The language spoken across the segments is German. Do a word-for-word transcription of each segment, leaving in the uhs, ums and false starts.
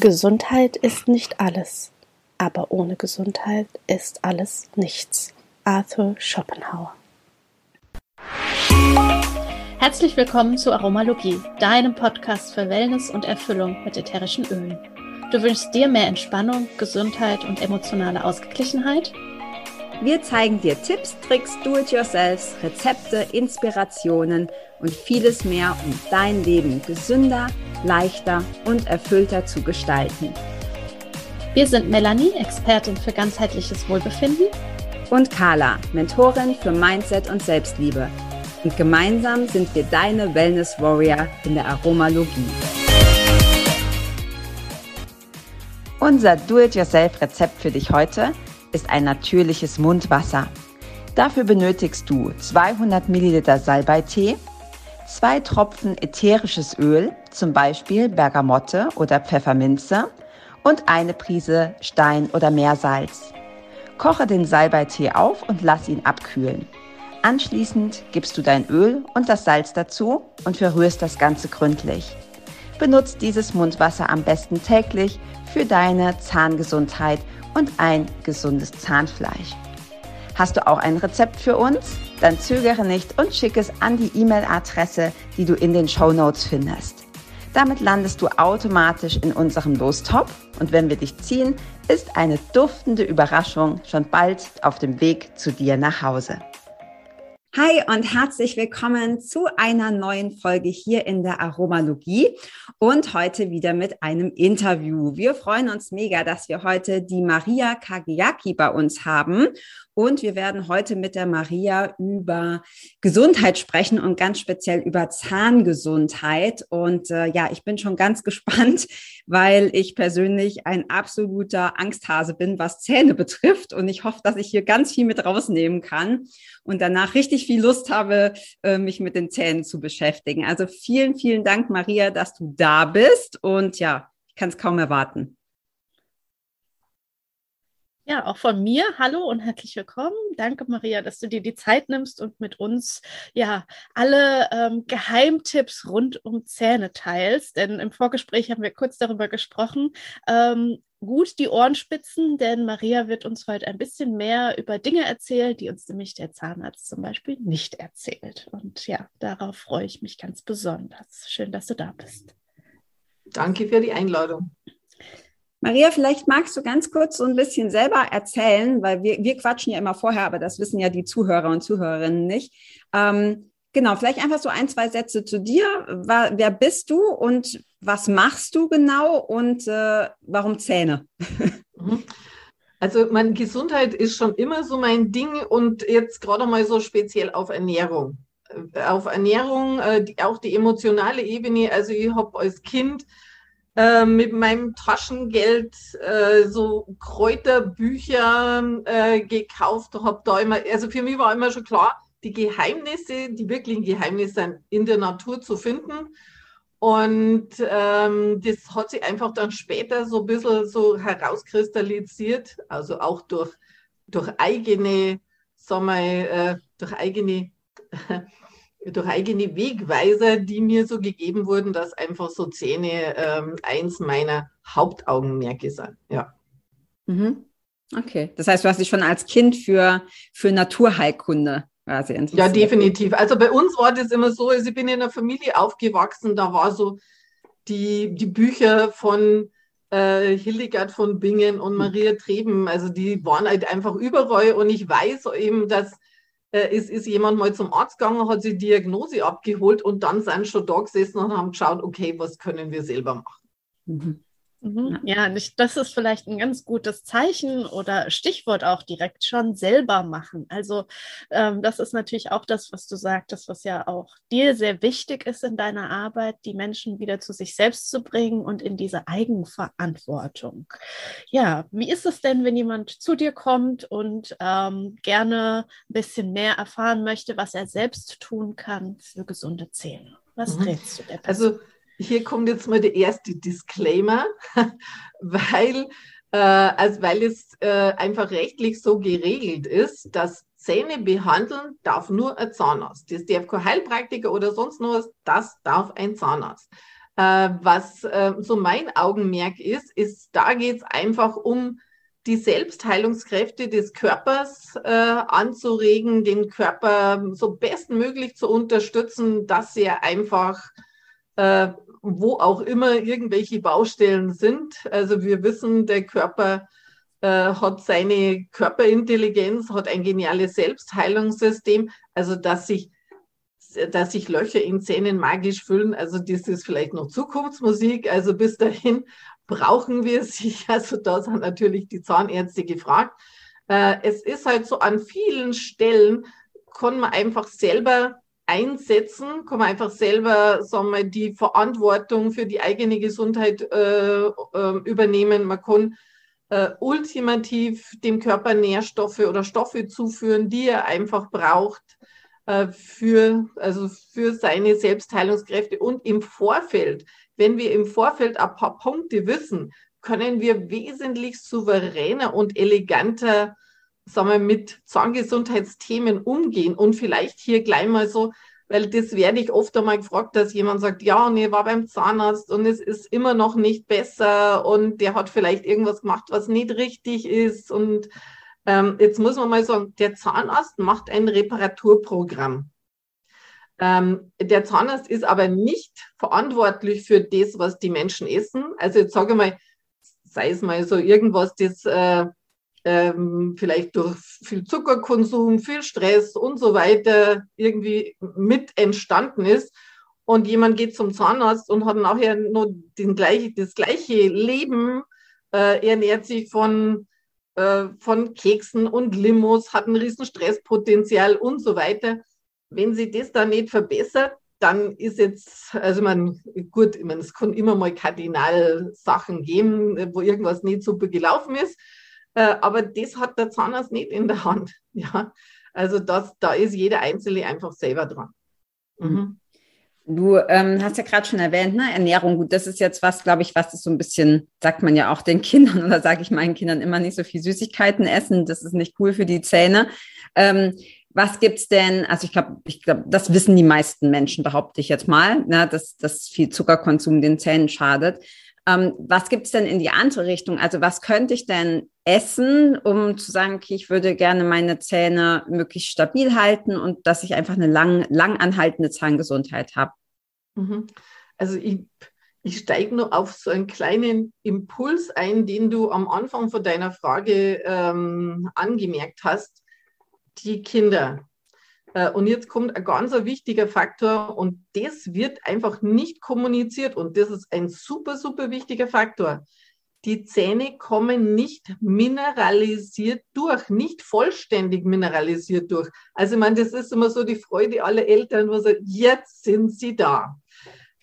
Gesundheit ist nicht alles, aber ohne Gesundheit ist alles nichts. Arthur Schopenhauer. Herzlich willkommen zu Aromalogie, deinem Podcast für Wellness und Erfüllung mit ätherischen Ölen. Du wünschst dir mehr Entspannung, Gesundheit und emotionale Ausgeglichenheit? Wir zeigen dir Tipps, Tricks, Do-it-yourselfs, Rezepte, Inspirationen und vieles mehr, um dein Leben gesünder, leichter und erfüllter zu gestalten. Wir sind Melanie, Expertin für ganzheitliches Wohlbefinden, und Carla, Mentorin für Mindset und Selbstliebe. Und gemeinsam sind wir deine Wellness-Warrior in der Aromalogie. Unser Do-it-yourself-Rezept für dich heute ist ein natürliches Mundwasser. Dafür benötigst du zweihundert Milliliter Salbeitee, zwei Tropfen ätherisches Öl, zum Beispiel Bergamotte oder Pfefferminze, und eine Prise Stein- oder Meersalz. Koche den Salbeitee auf und lass ihn abkühlen. Anschließend gibst du dein Öl und das Salz dazu und verrührst das Ganze gründlich. Benutzt dieses Mundwasser am besten täglich für deine Zahngesundheit und ein gesundes Zahnfleisch. Hast du auch ein Rezept für uns? Dann zögere nicht und schick es an die E-Mail-Adresse, die du in den Shownotes findest. Damit landest du automatisch in unserem Lostopf, und wenn wir dich ziehen, ist eine duftende Überraschung schon bald auf dem Weg zu dir nach Hause. Hi und herzlich willkommen zu einer neuen Folge hier in der Aromalogie und heute wieder mit einem Interview. Wir freuen uns mega, dass wir heute die Maria Kageaki bei uns haben, und wir werden heute mit der Maria über Gesundheit sprechen und ganz speziell über Zahngesundheit. Und äh, ja, ich bin schon ganz gespannt, weil ich persönlich ein absoluter Angsthase bin, was Zähne betrifft, und ich hoffe, dass ich hier ganz viel mit rausnehmen kann und danach richtig viel Lust habe, mich mit den Zähnen zu beschäftigen. Also vielen, vielen Dank, Maria, dass du da bist, und ja, ich kann es kaum erwarten. Ja, auch von mir. Hallo und herzlich willkommen. Danke, Maria, dass du dir die Zeit nimmst und mit uns ja alle ähm, Geheimtipps rund um Zähne teilst. Denn im Vorgespräch haben wir kurz darüber gesprochen. Ähm, gut die Ohren spitzen, denn Maria wird uns heute ein bisschen mehr über Dinge erzählen, die uns nämlich der Zahnarzt zum Beispiel nicht erzählt. Und ja, darauf freue ich mich ganz besonders. Schön, dass du da bist. Danke für die Einladung. Maria, vielleicht magst du ganz kurz so ein bisschen selber erzählen, weil wir, wir quatschen ja immer vorher, aber das wissen ja die Zuhörer und Zuhörerinnen nicht. Ähm, genau, vielleicht einfach so ein, zwei Sätze zu dir. Wer bist du und was machst du genau und äh, warum Zähne? Also meine Gesundheit ist schon immer so mein Ding, und jetzt gerade mal so speziell auf Ernährung. Auf Ernährung, äh, die, auch die emotionale Ebene. Also ich habe als Kind Äh, mit meinem Taschengeld äh, so Kräuterbücher äh, gekauft, habe da immer, also für mich war immer schon klar, die Geheimnisse, die wirklichen Geheimnisse in der Natur zu finden, und ähm, das hat sich einfach dann später so ein bisschen so herauskristallisiert, also auch durch, durch eigene, sagen wir, äh, durch eigene durch eigene Wegweiser, die mir so gegeben wurden, dass einfach so Zähne ähm, eins meiner Hauptaugenmerke sind. Ja. Mhm. Okay, das heißt, du hast dich schon als Kind für, für Naturheilkunde quasi interessiert. Ja, definitiv. Also bei uns war das immer so, also ich bin in einer Familie aufgewachsen, da war so die, die Bücher von äh, Hildegard von Bingen und Maria Treben, also die waren halt einfach überall, und ich weiß eben, dass Ist, ist jemand mal zum Arzt gegangen, hat die Diagnose abgeholt, und dann sind schon da gesessen und haben geschaut, okay, was können wir selber machen. Mhm. Mhm. Ja, nicht, das ist vielleicht ein ganz gutes Zeichen oder Stichwort auch direkt schon, selber machen. Also ähm, das ist natürlich auch das, was du sagtest, was ja auch dir sehr wichtig ist in deiner Arbeit, die Menschen wieder zu sich selbst zu bringen und in diese Eigenverantwortung. Ja, wie ist es denn, wenn jemand zu dir kommt und ähm, gerne ein bisschen mehr erfahren möchte, was er selbst tun kann für gesunde Zähne? Was mhm. rätst du der Person? Also hier kommt jetzt mal der erste Disclaimer, weil, äh, also weil es äh, einfach rechtlich so geregelt ist, dass Zähne behandeln darf nur ein Zahnarzt. Das darf kein Heilpraktiker oder sonst noch was, das darf ein Zahnarzt. Äh, was äh, so mein Augenmerk ist, ist, da geht es einfach um die Selbstheilungskräfte des Körpers äh, anzuregen, den Körper so bestmöglich zu unterstützen, dass er einfach, äh, wo auch immer irgendwelche Baustellen sind. Also wir wissen, der Körper äh, hat seine Körperintelligenz, hat ein geniales Selbstheilungssystem, also dass sich dass sich Löcher in Zähnen magisch füllen. Also das ist vielleicht noch Zukunftsmusik. Also bis dahin brauchen wir sie. Also da sind natürlich die Zahnärzte gefragt. Es ist halt so, an vielen Stellen kann man einfach selber einsetzen, kann man einfach selber, sagen wir, die Verantwortung für die eigene Gesundheit äh, übernehmen. Man kann äh, ultimativ dem Körper Nährstoffe oder Stoffe zuführen, die er einfach braucht, für, also für seine Selbstheilungskräfte. Und im Vorfeld, wenn wir im Vorfeld ein paar Punkte wissen, können wir wesentlich souveräner und eleganter, sagen wir, mit Zahngesundheitsthemen umgehen. Und vielleicht hier gleich mal so, weil das werde ich oft einmal gefragt, dass jemand sagt, ja, und ich war beim Zahnarzt und es ist immer noch nicht besser und der hat vielleicht irgendwas gemacht, was nicht richtig ist. Und jetzt muss man mal sagen, der Zahnarzt macht ein Reparaturprogramm. Der Zahnarzt ist aber nicht verantwortlich für das, was die Menschen essen. Also jetzt sage ich mal, sei es mal so irgendwas, das äh, ähm, vielleicht durch viel Zuckerkonsum, viel Stress und so weiter irgendwie mit entstanden ist. Und jemand geht zum Zahnarzt und hat nachher nur den gleichen, das gleiche Leben, äh, ernährt sich von... von Keksen und Limos, hat ein riesen Stresspotenzial und so weiter. Wenn sie das dann nicht verbessert, dann ist jetzt, also man, gut, ich meine, es kann immer mal Kardinalsachen geben, wo irgendwas nicht super gelaufen ist, aber das hat der Zahnarzt nicht in der Hand. Ja, also das, da ist jeder Einzelne einfach selber dran. Mhm. Du ähm, hast ja gerade schon erwähnt, ne? Ernährung, gut, das ist jetzt was, glaube ich, was ist so ein bisschen, sagt man ja auch den Kindern oder sage ich meinen Kindern immer, nicht so viel Süßigkeiten essen, das ist nicht cool für die Zähne. Ähm, was gibt's denn, also ich glaube, ich glaube, das wissen die meisten Menschen, behaupte ich jetzt mal, ne? dass, dass viel Zuckerkonsum den Zähnen schadet. Ähm, was gibt's denn in die andere Richtung? Also was könnte ich denn essen, um zu sagen, okay, ich würde gerne meine Zähne möglichst stabil halten und dass ich einfach eine lang, lang anhaltende Zahngesundheit habe? Also ich, ich steige nur auf so einen kleinen Impuls ein, den du am Anfang von deiner Frage ähm, angemerkt hast, die Kinder. Äh, und jetzt kommt ein ganz ein wichtiger Faktor und das wird einfach nicht kommuniziert und das ist ein super, super wichtiger Faktor. Die Zähne kommen nicht mineralisiert durch, nicht vollständig mineralisiert durch. Also ich meine, das ist immer so die Freude aller Eltern, wo sie, jetzt sind sie da.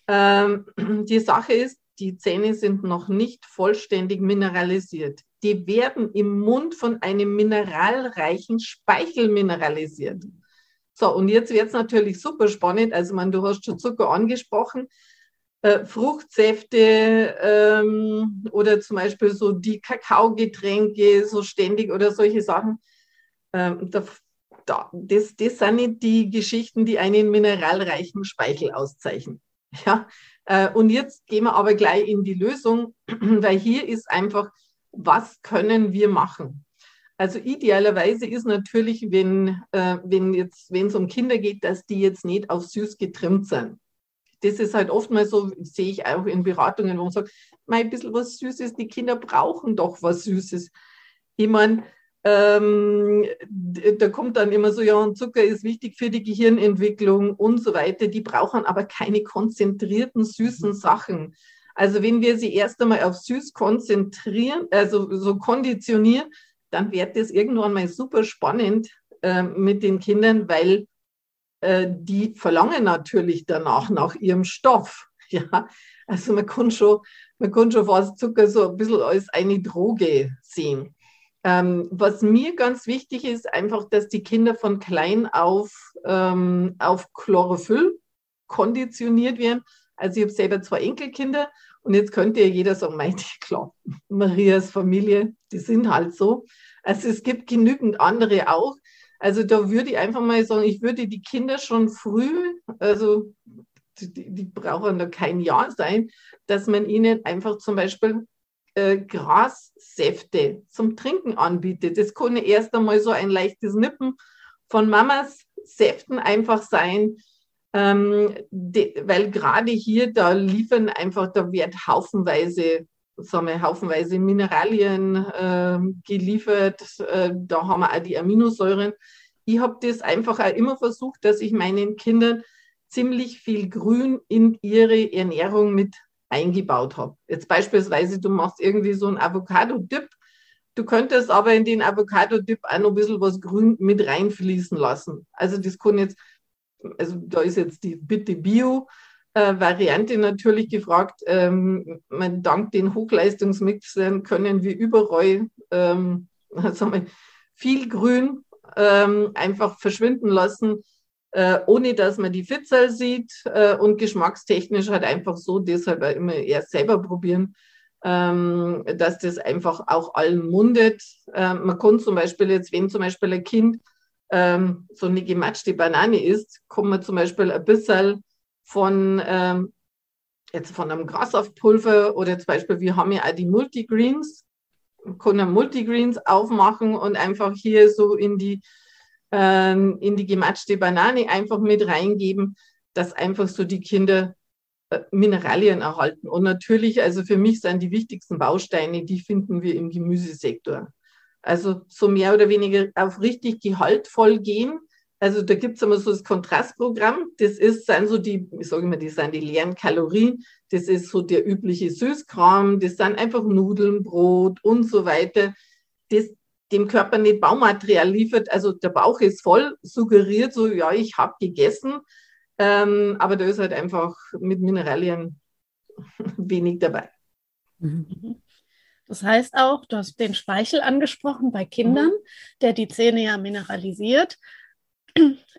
Ähm, die Sache ist, die Zähne sind noch nicht vollständig mineralisiert. Die werden im Mund von einem mineralreichen Speichel mineralisiert. So, und jetzt wird es natürlich super spannend. Also ich meine, du hast schon Zucker angesprochen. Fruchtsäfte ähm, oder zum Beispiel so die Kakaogetränke, so ständig oder solche Sachen. Ähm, da, da, das, das sind nicht die Geschichten, die einen mineralreichen Speichel auszeichnen. Ja? Äh, und jetzt gehen wir aber gleich in die Lösung, weil hier ist einfach, was können wir machen? Also idealerweise ist natürlich, wenn äh, wenn jetzt, wenn es um Kinder geht, dass die jetzt nicht auf süß getrimmt sind. Das ist halt oftmals so, sehe ich auch in Beratungen, wo man sagt, mal ein bisschen was Süßes, die Kinder brauchen doch was Süßes. Ich meine, ähm, da kommt dann immer so, ja, und Zucker ist wichtig für die Gehirnentwicklung und so weiter. Die brauchen aber keine konzentrierten, süßen Sachen. Also wenn wir sie erst einmal auf süß konzentrieren, also so konditionieren, dann wird das irgendwann mal super spannend äh, mit den Kindern, weil die verlangen natürlich danach nach ihrem Stoff. Ja, also man kann schon, man kann schon fast Zucker so ein bisschen als eine Droge sehen. Ähm, was mir ganz wichtig ist, einfach, dass die Kinder von klein auf ähm, auf Chlorophyll konditioniert werden. Also ich habe selber zwei Enkelkinder und jetzt könnte ja jeder sagen, meinte klar, Marias Familie, die sind halt so. Also es gibt genügend andere auch. Also da würde ich einfach mal sagen, ich würde die Kinder schon früh, also die, die brauchen da kein Jahr sein, dass man ihnen einfach zum Beispiel äh, Grassäfte zum Trinken anbietet. Das kann erst einmal so ein leichtes Nippen von Mamas Säften einfach sein, ähm, de, weil gerade hier, da liefern einfach, da wird haufenweise, sagen wir, haufenweise Mineralien äh, geliefert, äh, da haben wir auch die Aminosäuren. Ich habe das einfach auch immer versucht, dass ich meinen Kindern ziemlich viel Grün in ihre Ernährung mit eingebaut habe. Jetzt beispielsweise, du machst irgendwie so einen Avocado-Dip, du könntest aber in den Avocado-Dip auch noch ein bisschen was Grün mit reinfließen lassen. Also das kann jetzt, also da ist jetzt die Bitte Bio-Variante natürlich gefragt. Ähm, man, dank den Hochleistungsmixern können wir überall ähm, also viel Grün Ähm, einfach verschwinden lassen, äh, ohne dass man die Fitzel sieht, äh, und geschmackstechnisch halt einfach so, deshalb immer erst selber probieren, ähm, dass das einfach auch allen mundet. Ähm, man kann zum Beispiel jetzt, wenn zum Beispiel ein Kind ähm, so eine gematschte Banane isst, kann man zum Beispiel ein bisschen von, ähm, jetzt von einem Grasaufpulver oder zum Beispiel, wir haben ja auch die Multigreens, kann er Multigreens aufmachen und einfach hier so in die, ähm, in die gematschte Banane einfach mit reingeben, dass einfach so die Kinder äh, Mineralien erhalten. Und natürlich, also für mich sind die wichtigsten Bausteine, die finden wir im Gemüsesektor. Also so mehr oder weniger auf richtig gehaltvoll gehen. Also da gibt es immer so das Kontrastprogramm. Das ist, sind so die, ich sage immer, das sind die leeren Kalorien. Das ist so der übliche Süßkram. Das sind einfach Nudeln, Brot und so weiter. Das dem Körper nicht Baumaterial liefert. Also der Bauch ist voll, suggeriert so, ja, ich habe gegessen. Ähm, aber da ist halt einfach mit Mineralien wenig dabei. Mhm. Das heißt auch, du hast den Speichel angesprochen bei Kindern, mhm. der die Zähne ja mineralisiert.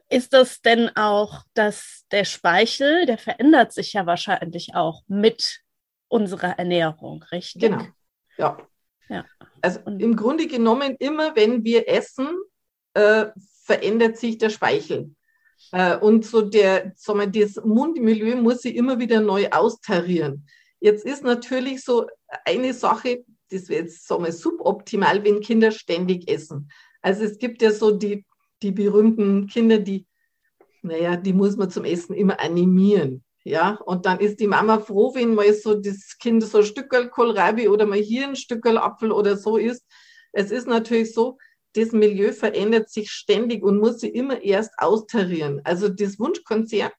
Ist das denn auch, dass der Speichel, der verändert sich ja wahrscheinlich auch mit unserer Ernährung, richtig? Genau, ja. ja. Also und im Grunde genommen, immer wenn wir essen, äh, verändert sich der Speichel. Äh, und so der, sagen wir, das Mundmilieu muss sich immer wieder neu austarieren. Jetzt ist natürlich so eine Sache, das wäre jetzt, sagen wir, suboptimal, wenn Kinder ständig essen. Also es gibt ja so die die berühmten Kinder, die, naja, die muss man zum Essen immer animieren, ja, und dann ist die Mama froh, wenn mal so das Kind so ein Stückerl Kohlrabi oder mal hier ein Stückerl Apfel oder so isst. Es ist natürlich so, das Milieu verändert sich ständig und muss sie immer erst austarieren. Also das Wunschkonzert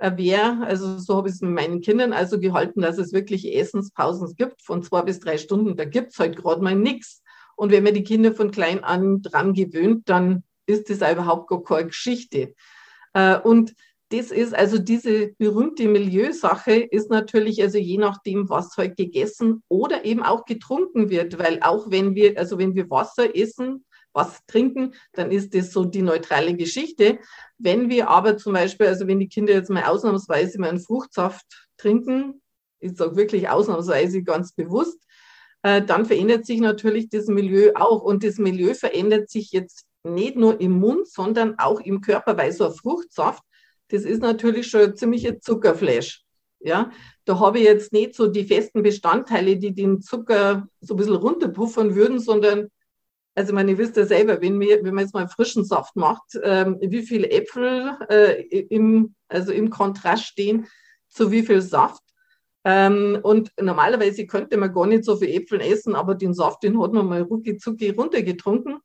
wäre, also so habe ich es mit meinen Kindern also gehalten, dass es wirklich Essenspausen gibt von zwei bis drei Stunden, da gibt es halt gerade mal nichts. Und wenn man die Kinder von klein an dran gewöhnt, dann ist das auch überhaupt gar keine Geschichte. Und das ist also diese berühmte Milieusache, ist natürlich also je nachdem, was halt gegessen oder eben auch getrunken wird, weil auch wenn wir, also wenn wir Wasser essen, was trinken, dann ist das so die neutrale Geschichte. Wenn wir aber zum Beispiel, also wenn die Kinder jetzt mal ausnahmsweise mal einen Fruchtsaft trinken, ich sage wirklich ausnahmsweise ganz bewusst, dann verändert sich natürlich das Milieu auch. Und das Milieu verändert sich jetzt nicht nur im Mund, sondern auch im Körper, weil so ein Fruchtsaft, das ist natürlich schon ein ziemlicher Zuckerflash. Ja? Da habe ich jetzt nicht so die festen Bestandteile, die den Zucker so ein bisschen runterpuffern würden, sondern, also ich meine, ihr wisst ja selber, wenn, wir, wenn man jetzt mal frischen Saft macht, ähm, wie viele Äpfel äh, im, also im Kontrast stehen zu wie viel Saft. Ähm, und normalerweise könnte man gar nicht so viel Äpfel essen, aber den Saft, den hat man mal rucki zucki runtergetrunken.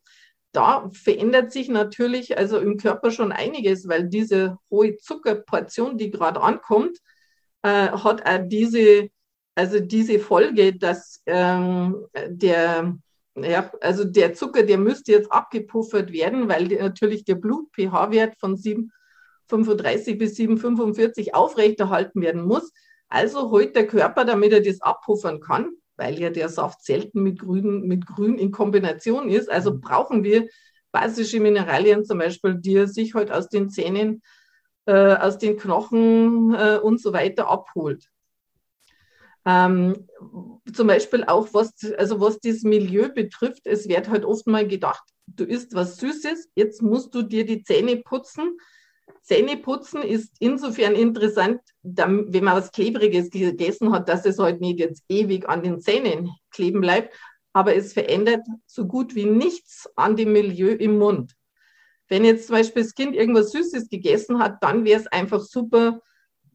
Da verändert sich natürlich also im Körper schon einiges, weil diese hohe Zuckerportion, die gerade ankommt, äh, hat auch diese, also diese Folge, dass ähm, der, ja, also der Zucker, der müsste jetzt abgepuffert werden, weil die, natürlich der Blut-pH-Wert von sieben Komma fünfunddreißig bis sieben Komma fünfundvierzig aufrechterhalten werden muss. Also holt der Körper, damit er das abpuffern kann, weil ja der Saft selten mit Grün, mit Grün in Kombination ist. Also brauchen wir basische Mineralien zum Beispiel, die sich halt aus den Zähnen, äh, aus den Knochen äh, und so weiter abholt. Ähm, zum Beispiel auch, was, also was das Milieu betrifft, es wird halt oft mal gedacht, du isst was Süßes, jetzt musst du dir die Zähne putzen. Zähneputzen ist insofern interessant, wenn man was Klebriges gegessen hat, dass es halt nicht jetzt ewig an den Zähnen kleben bleibt, aber es verändert so gut wie nichts an dem Milieu im Mund. Wenn jetzt zum Beispiel das Kind irgendwas Süßes gegessen hat, dann wäre es einfach super,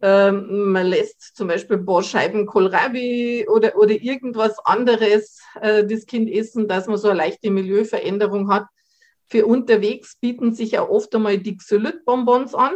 ähm, man lässt zum Beispiel ein paar Scheiben Kohlrabi oder, oder irgendwas anderes äh, das Kind essen, dass man so eine leichte Milieuveränderung hat. Für unterwegs bieten sich ja oft einmal die Xylit-Bonbons an.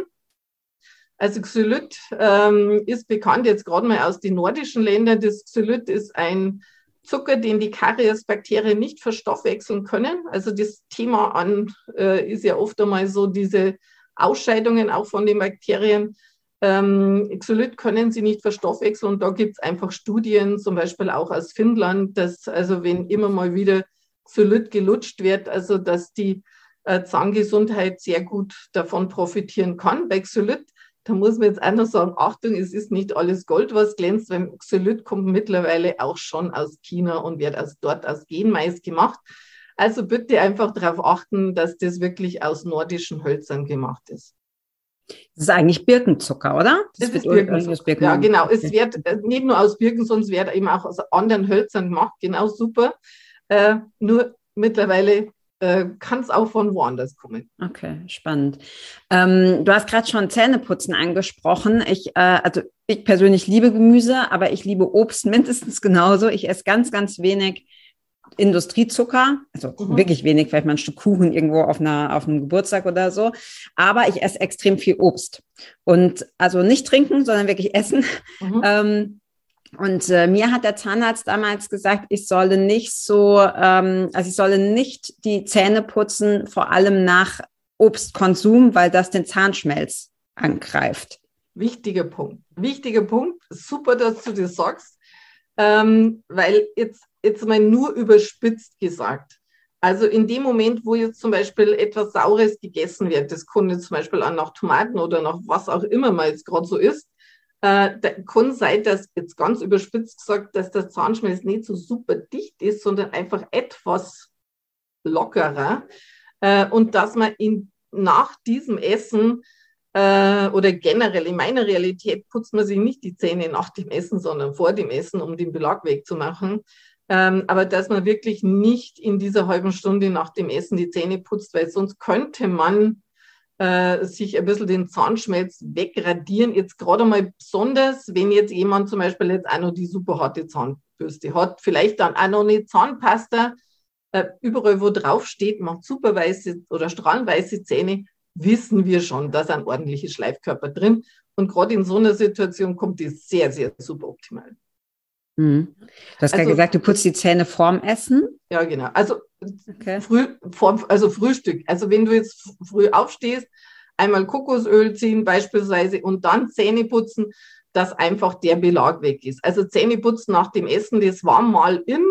Also Xylit ähm, ist bekannt jetzt gerade mal aus den nordischen Ländern. Das Xylit ist ein Zucker, den die Kariesbakterien nicht verstoffwechseln können. Also das Thema an äh, ist ja oft einmal so diese Ausscheidungen auch von den Bakterien. Ähm, Xylit können sie nicht verstoffwechseln. Und da gibt es einfach Studien, zum Beispiel auch aus Finnland, dass also wenn immer mal wieder Xylit gelutscht wird, also dass die äh, Zahngesundheit sehr gut davon profitieren kann. Bei Xylit, da muss man jetzt auch noch sagen, Achtung, es ist nicht alles Gold, was glänzt, weil Xylit kommt mittlerweile auch schon aus China und wird aus, dort aus Genmais gemacht. Also bitte einfach darauf achten, dass das wirklich aus nordischen Hölzern gemacht ist. Das ist eigentlich Birkenzucker, oder? Das, das ist Birkenzucker, Birken- ja genau. Es wird nicht nur aus Birken, sondern es wird eben auch aus anderen Hölzern gemacht, genau super. Äh, nur mittlerweile äh, kann es auch von woanders kommen. Okay, spannend. Ähm, du hast gerade schon Zähneputzen angesprochen. Ich, äh, also ich persönlich liebe Gemüse, aber ich liebe Obst mindestens genauso. Ich esse ganz, ganz wenig Industriezucker, also mhm. wirklich wenig, vielleicht mal ein Stück Kuchen irgendwo auf, einer, auf einem Geburtstag oder so. Aber ich esse extrem viel Obst. Und also nicht trinken, sondern wirklich essen. Mhm. Ähm, Und äh, mir hat der Zahnarzt damals gesagt, ich solle nicht so, ähm, also ich solle nicht die Zähne putzen, vor allem nach Obstkonsum, weil das den Zahnschmelz angreift. Wichtiger Punkt. Wichtiger Punkt. Super, dass du das sagst, ähm, weil jetzt, jetzt mal nur überspitzt gesagt. Also in dem Moment, wo jetzt zum Beispiel etwas Saures gegessen wird, das kann jetzt zum Beispiel auch nach Tomaten oder nach was auch immer man jetzt gerade so isst, Äh, kann sein, dass jetzt ganz überspitzt gesagt, dass der Zahnschmelz nicht so super dicht ist, sondern einfach etwas lockerer äh, und dass man in, nach diesem Essen äh, oder generell in meiner Realität putzt man sich nicht die Zähne nach dem Essen, sondern vor dem Essen, um den Belag wegzumachen, ähm, aber dass man wirklich nicht in dieser halben Stunde nach dem Essen die Zähne putzt, weil sonst könnte man sich ein bisschen den Zahnschmelz wegradieren. Jetzt gerade mal besonders, wenn jetzt jemand zum Beispiel jetzt auch noch die super harte Zahnbürste hat, vielleicht dann auch noch eine Zahnpasta, überall wo drauf steht, macht super weiße oder strahlenweiße Zähne, wissen wir schon, da sind ordentliche Schleifkörper drin. Und gerade in so einer Situation kommt das sehr, sehr super optimal. Mhm. Du hast also, ja gesagt, du putzt die Zähne vorm Essen. Ja, genau. Also, okay. früh, vor, also Frühstück. Also wenn du jetzt früh aufstehst, einmal Kokosöl ziehen beispielsweise und dann Zähne putzen, dass einfach der Belag weg ist. Also Zähne putzen nach dem Essen, das war mal in.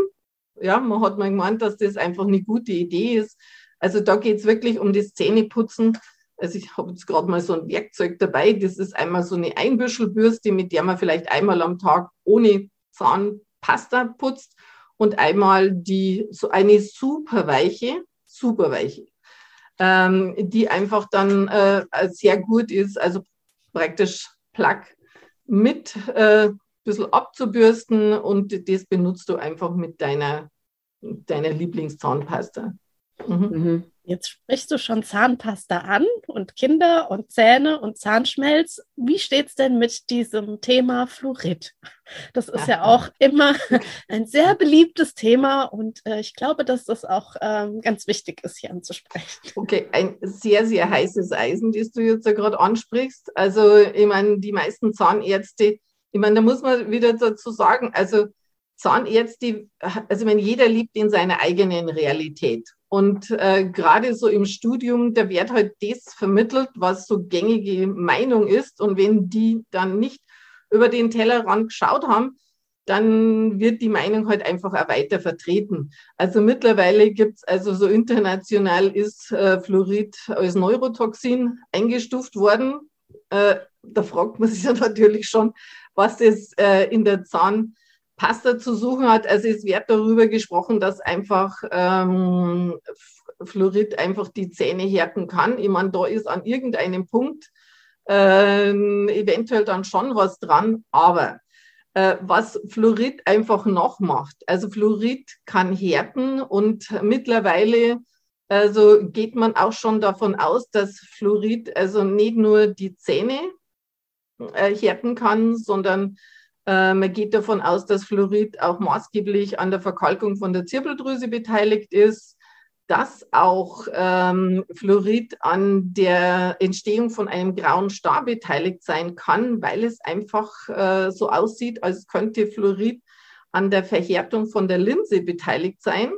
Ja, man hat mal gemeint, dass das einfach eine gute Idee ist. Also da geht es wirklich um das Zähneputzen. Also ich habe jetzt gerade mal so ein Werkzeug dabei. Das ist einmal so eine Einbüschelbürste, mit der man vielleicht einmal am Tag ohne Zahnpasta putzt und einmal die, so eine super weiche, super weiche, ähm, die einfach dann äh, sehr gut ist, also praktisch Plug mit äh, ein bisschen abzubürsten und das benutzt du einfach mit deiner, deiner Lieblingszahnpasta. Mhm. Jetzt sprichst du schon Zahnpasta an und Kinder und Zähne und Zahnschmelz. Wie steht's denn mit diesem Thema Fluorid? Das ist ja, ja auch immer ein sehr beliebtes Thema und äh, ich glaube, dass das auch ähm, ganz wichtig ist, hier anzusprechen. Okay, ein sehr, sehr heißes Eisen, das du jetzt ja gerade ansprichst. Also ich meine, die meisten Zahnärzte, ich meine, da muss man wieder dazu sagen, also Zahnärzte, also ich meine, jeder lebt in seiner eigenen Realität. Und äh, gerade so im Studium, da wird halt das vermittelt, was so gängige Meinung ist. Und wenn die dann nicht über den Tellerrand geschaut haben, dann wird die Meinung halt einfach auch weiter vertreten. Also mittlerweile gibt's also so international ist äh, Fluorid als Neurotoxin eingestuft worden. Äh, da fragt man sich ja natürlich schon, was das äh, in der Zahn Pasta zu suchen hat. Also es wird darüber gesprochen, dass einfach ähm, Fluorid einfach die Zähne härten kann. Ich meine, da ist an irgendeinem Punkt ähm, eventuell dann schon was dran. Aber äh, was Fluorid einfach noch macht, also Fluorid kann härten und mittlerweile also geht man auch schon davon aus, dass Fluorid also nicht nur die Zähne äh, härten kann, sondern äh, man geht davon aus, dass Fluorid auch maßgeblich an der Verkalkung von der Zirbeldrüse beteiligt ist, dass auch ähm, Fluorid an der Entstehung von einem grauen Star beteiligt sein kann, weil es einfach äh, so aussieht, als könnte Fluorid an der Verhärtung von der Linse beteiligt sein.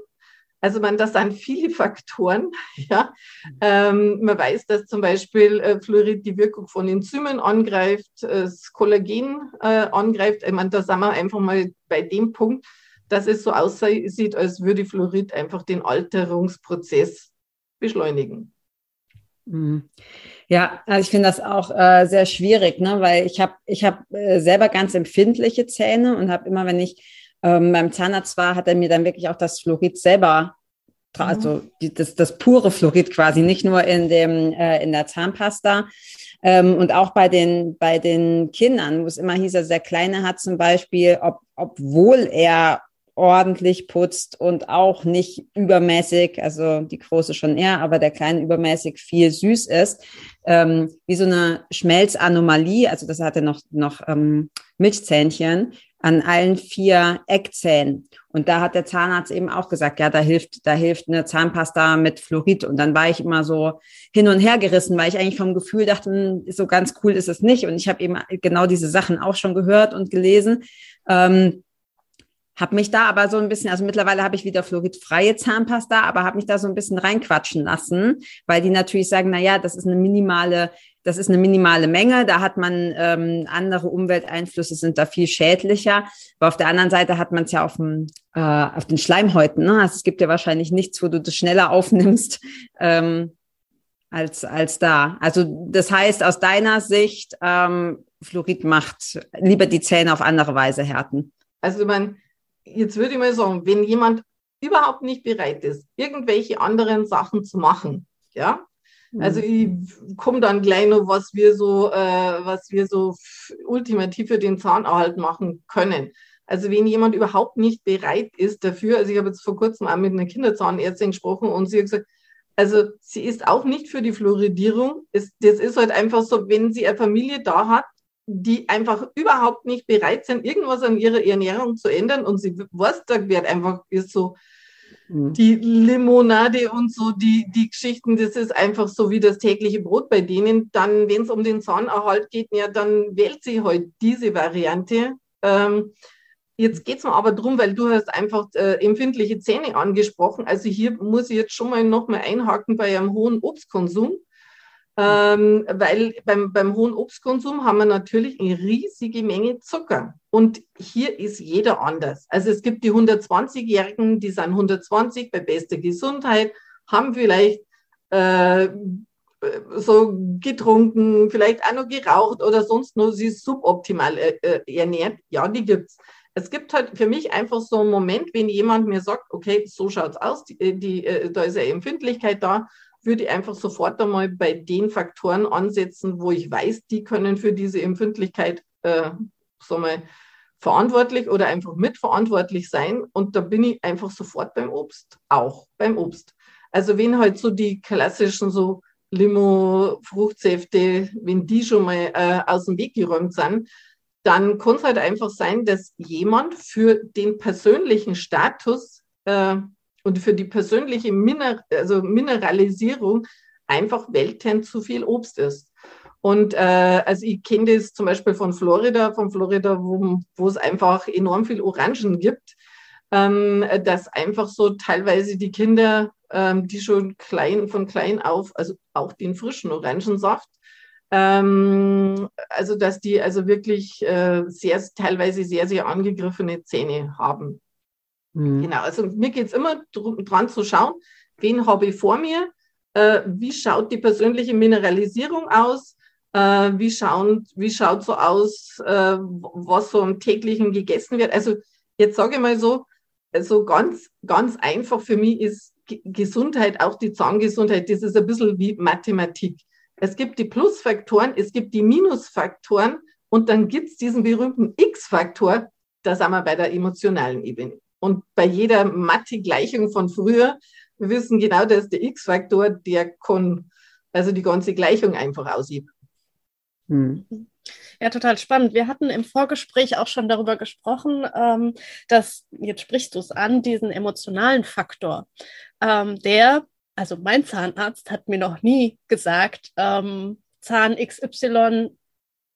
Also man, das sind viele Faktoren. Ja. Ähm, man weiß, dass zum Beispiel äh, Fluorid die Wirkung von Enzymen angreift, äh, das Kollagen äh, angreift. Ich meine, da sind wir einfach mal bei dem Punkt, dass es so aussieht, als würde Fluorid einfach den Alterungsprozess beschleunigen. Mhm. Ja, also ich finde das auch äh, sehr schwierig, ne? Weil ich habe ich hab, äh, selber ganz empfindliche Zähne und habe immer, wenn ich Ähm, beim Zahnarzt war, hat er mir dann wirklich auch das Fluorid selber, tra- also die, das, das pure Fluorid quasi, nicht nur in dem äh, in der Zahnpasta. Ähm, und auch bei den bei den Kindern, wo es immer hieß, also der Kleine hat zum Beispiel, ob, obwohl er ordentlich putzt und auch nicht übermäßig, also die Große schon eher, aber der Kleine übermäßig viel süß ist, ähm, wie so eine Schmelzanomalie, also das hatte noch, noch ähm, Milchzähnchen, an allen vier Eckzähnen. Und da hat der Zahnarzt eben auch gesagt, ja, da hilft, da hilft eine Zahnpasta mit Fluorid. Und dann war ich immer so hin und her gerissen, weil ich eigentlich vom Gefühl dachte, so ganz cool ist es nicht. Und ich habe eben genau diese Sachen auch schon gehört und gelesen. Ähm, habe mich da aber so ein bisschen, also mittlerweile habe ich wieder fluoridfreie Zahnpasta, aber habe mich da so ein bisschen reinquatschen lassen, weil die natürlich sagen, na ja, das ist eine minimale Das ist eine minimale Menge, da hat man ähm, andere Umwelteinflüsse, sind da viel schädlicher. Aber auf der anderen Seite hat man es ja auf, dem, äh, auf den Schleimhäuten. Ne? Also es gibt ja wahrscheinlich nichts, wo du das schneller aufnimmst ähm, als, als da. Also das heißt, aus deiner Sicht, ähm, Fluorid macht lieber die Zähne auf andere Weise härten. Also man, jetzt würde ich mal sagen, wenn jemand überhaupt nicht bereit ist, irgendwelche anderen Sachen zu machen, ja, also ich komme dann gleich noch, was wir so, äh, was wir so ultimativ für den Zahnerhalt machen können. Also wenn jemand überhaupt nicht bereit ist dafür, also ich habe jetzt vor kurzem auch mit einer Kinderzahnärztin gesprochen und sie hat gesagt, also sie ist auch nicht für die Fluoridierung. Es, das ist halt einfach so, wenn sie eine Familie da hat, die einfach überhaupt nicht bereit sind, irgendwas an ihrer Ernährung zu ändern und sie weiß, da wird einfach ist so, die Limonade und so, die, die Geschichten, das ist einfach so wie das tägliche Brot bei denen. Dann, wenn es um den Zahnerhalt geht, ja, dann wählt sie halt diese Variante. Ähm, jetzt geht es mir aber darum, weil du hast einfach äh, empfindliche Zähne angesprochen. Also hier muss ich jetzt schon mal nochmal einhaken bei einem hohen Obstkonsum. Ähm, weil beim, beim hohen Obstkonsum haben wir natürlich eine riesige Menge Zucker. Und hier ist jeder anders. Also es gibt die hundertzwanzigjährigen, die sind hundertzwanzig bei bester Gesundheit, haben vielleicht äh, so getrunken, vielleicht auch noch geraucht oder sonst nur sie suboptimal äh, ernährt. Ja, die gibt's. Es gibt halt für mich einfach so einen Moment, wenn jemand mir sagt, okay, so schaut's aus, die, die, äh, da ist eine Empfindlichkeit da, würde ich einfach sofort einmal bei den Faktoren ansetzen, wo ich weiß, die können für diese Empfindlichkeit äh, sagen wir, verantwortlich oder einfach mitverantwortlich sein. Und da bin ich einfach sofort beim Obst, auch beim Obst. Also wenn halt so die klassischen so Limo, Fruchtsäfte, wenn die schon mal äh, aus dem Weg geräumt sind, dann kann es halt einfach sein, dass jemand für den persönlichen Status äh, und für die persönliche Miner- also Mineralisierung einfach welten zu viel Obst ist. Und äh, also ich kenne das zum Beispiel von Florida, von Florida, wo, wo es einfach enorm viel Orangen gibt, ähm, dass einfach so teilweise die Kinder, ähm, die schon klein von klein auf, also auch den frischen Orangensaft, ähm, also dass die also wirklich äh, sehr teilweise sehr, sehr angegriffene Zähne haben. Genau, also mir geht es immer dr- dran zu schauen, wen habe ich vor mir, äh, wie schaut die persönliche Mineralisierung aus, äh, wie, schauen, wie schaut so aus, äh, was so im täglichen gegessen wird. Also jetzt sage ich mal so, so ganz, ganz einfach für mich ist G- Gesundheit, auch die Zahngesundheit, das ist ein bisschen wie Mathematik. Es gibt die Plusfaktoren, es gibt die Minusfaktoren und dann gibt es diesen berühmten X-Faktor, da sind wir bei der emotionalen Ebene. Und bei jeder Mathe-Gleichung von früher, wir wissen genau, dass der X-Faktor, der kann also die ganze Gleichung einfach aushebeln. Hm. Ja, total spannend. Wir hatten im Vorgespräch auch schon darüber gesprochen, ähm, dass, jetzt sprichst du es an, diesen emotionalen Faktor, ähm, der, also mein Zahnarzt hat mir noch nie gesagt, ähm, Zahn X Y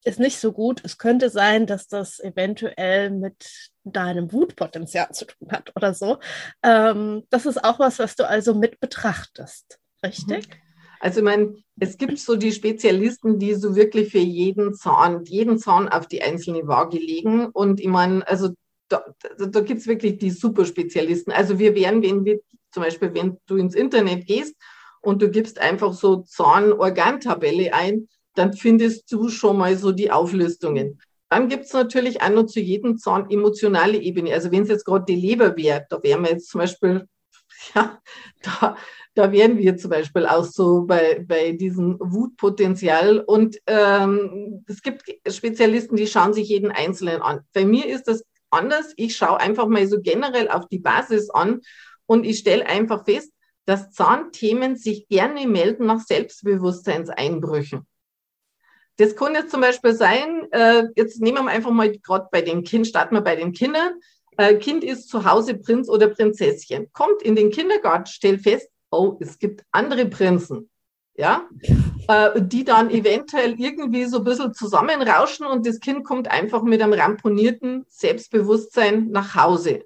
ist nicht so gut. Es könnte sein, dass das eventuell mit deinem Wutpotenzial zu tun hat oder so. Ähm, das ist auch was, was du also mit betrachtest, richtig? Mhm. Also ich meine, es gibt so die Spezialisten, die so wirklich für jeden Zahn, jeden Zahn auf die einzelne Waage legen. Und ich meine, also da, da gibt es wirklich die Superspezialisten. Also wir wären, wenn wir, zum Beispiel, wenn du ins Internet gehst und du gibst einfach so Zahn-Organ-Tabelle ein, dann findest du schon mal so die Auflistungen. Dann gibt es natürlich auch noch zu jedem Zahn emotionale Ebene. Also wenn es jetzt gerade die Leber wäre, da wären wir jetzt zum Beispiel, ja, da... Da wären wir zum Beispiel auch so bei, bei diesem Wutpotenzial. Und ähm, es gibt Spezialisten, die schauen sich jeden Einzelnen an. Bei mir ist das anders. Ich schaue einfach mal so generell auf die Basis an und ich stelle einfach fest, dass Zahnthemen sich gerne melden nach Selbstbewusstseinseinbrüchen. Das kann jetzt zum Beispiel sein, äh, jetzt nehmen wir einfach mal gerade bei den Kindern, starten wir bei den Kindern. Äh, Kind ist zu Hause Prinz oder Prinzesschen, kommt in den Kindergarten, stellt fest, oh, es gibt andere Prinzen, ja, äh, die dann eventuell irgendwie so ein bisschen zusammenrauschen und das Kind kommt einfach mit einem ramponierten Selbstbewusstsein nach Hause.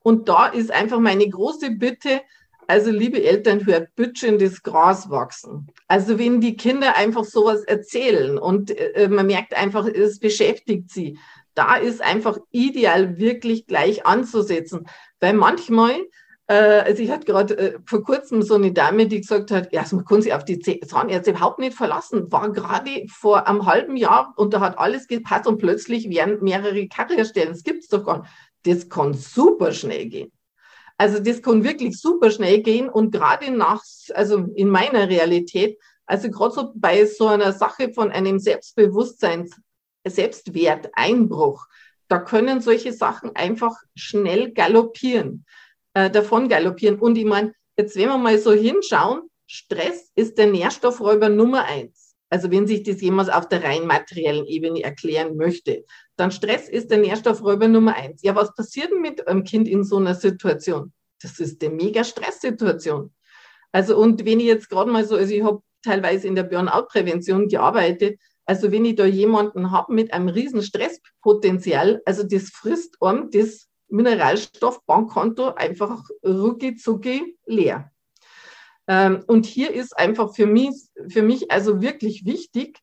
Und da ist einfach meine große Bitte, also liebe Eltern, hört bitte in das Gras wachsen. Also wenn die Kinder einfach sowas erzählen und äh, man merkt einfach, es beschäftigt sie, da ist einfach ideal, wirklich gleich anzusetzen, weil manchmal... Also ich hatte gerade vor kurzem so eine Dame, die gesagt hat, ja, man kann sich auf die Zahnärzte überhaupt nicht verlassen, war gerade vor einem halben Jahr und da hat alles gepasst und plötzlich werden mehrere Kariesstellen, das gibt es doch gar nicht. Das kann super schnell gehen. Also das kann wirklich super schnell gehen und gerade nach, also in meiner Realität, also gerade so bei so einer Sache von einem Selbstbewusstseins, Selbstwerteinbruch, da können solche Sachen einfach schnell galoppieren. davon galoppieren. Und ich meine, jetzt wenn wir mal so hinschauen, Stress ist der Nährstoffräuber Nummer eins. Also wenn sich das jemals auf der rein materiellen Ebene erklären möchte, dann Stress ist der Nährstoffräuber Nummer eins. Ja, was passiert denn mit einem Kind in so einer Situation? Das ist eine mega Stresssituation. Also und wenn ich jetzt gerade mal so, also ich habe teilweise in der Burnout-Prävention gearbeitet, also wenn ich da jemanden habe mit einem riesen Stresspotenzial, also das frisst einem das Mineralstoffbankkonto einfach rucki zucki leer. Ähm, und hier ist einfach für mich, für mich also wirklich wichtig,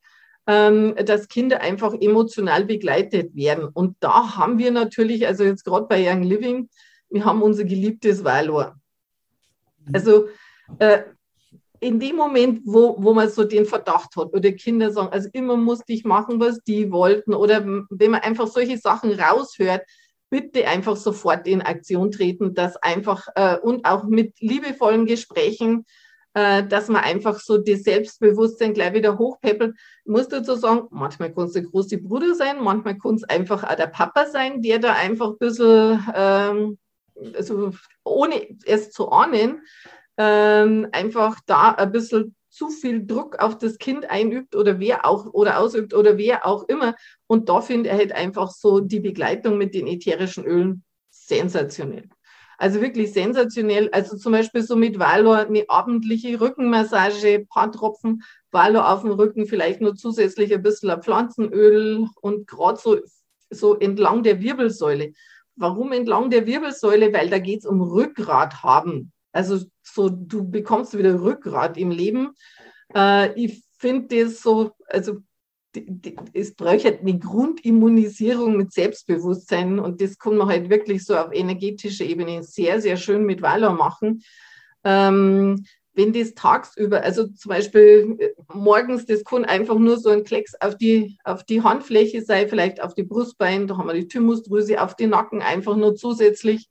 ähm, dass Kinder einfach emotional begleitet werden. Und da haben wir natürlich, also jetzt gerade bei Young Living, wir haben unser geliebtes Valor. Also äh, in dem Moment, wo, wo man so den Verdacht hat oder Kinder sagen, also immer musste ich machen, was die wollten oder wenn man einfach solche Sachen raushört, bitte einfach sofort in Aktion treten, dass einfach äh, und auch mit liebevollen Gesprächen, äh, dass man einfach so das Selbstbewusstsein gleich wieder hochpäppelt. Ich muss dazu sagen, manchmal kann es der große Bruder sein, manchmal kann es einfach auch der Papa sein, der da einfach ein bisschen, ähm, also ohne es zu ahnen, ähm, einfach da ein bisschen zu viel Druck auf das Kind einübt oder wer auch oder ausübt oder wer auch immer. Und da finde ich halt einfach so die Begleitung mit den ätherischen Ölen sensationell. Also wirklich sensationell. Also zum Beispiel so mit Valor eine abendliche Rückenmassage, ein paar Tropfen Valor auf dem Rücken, vielleicht nur zusätzlich ein bisschen ein Pflanzenöl und gerade so, so entlang der Wirbelsäule. Warum entlang der Wirbelsäule? Weil da geht es um Rückgrat haben. Also so, du bekommst wieder Rückgrat im Leben. Äh, ich finde das so, also die, die, es bräuchte halt eine Grundimmunisierung mit Selbstbewusstsein und das kann man halt wirklich so auf energetischer Ebene sehr, sehr schön mit Valor machen. Ähm, wenn das tagsüber, also zum Beispiel morgens, das kann einfach nur so ein Klecks auf die, auf die Handfläche sein, vielleicht auf die Brustbein, da haben wir die Thymusdrüse, auf den Nacken einfach nur zusätzlich.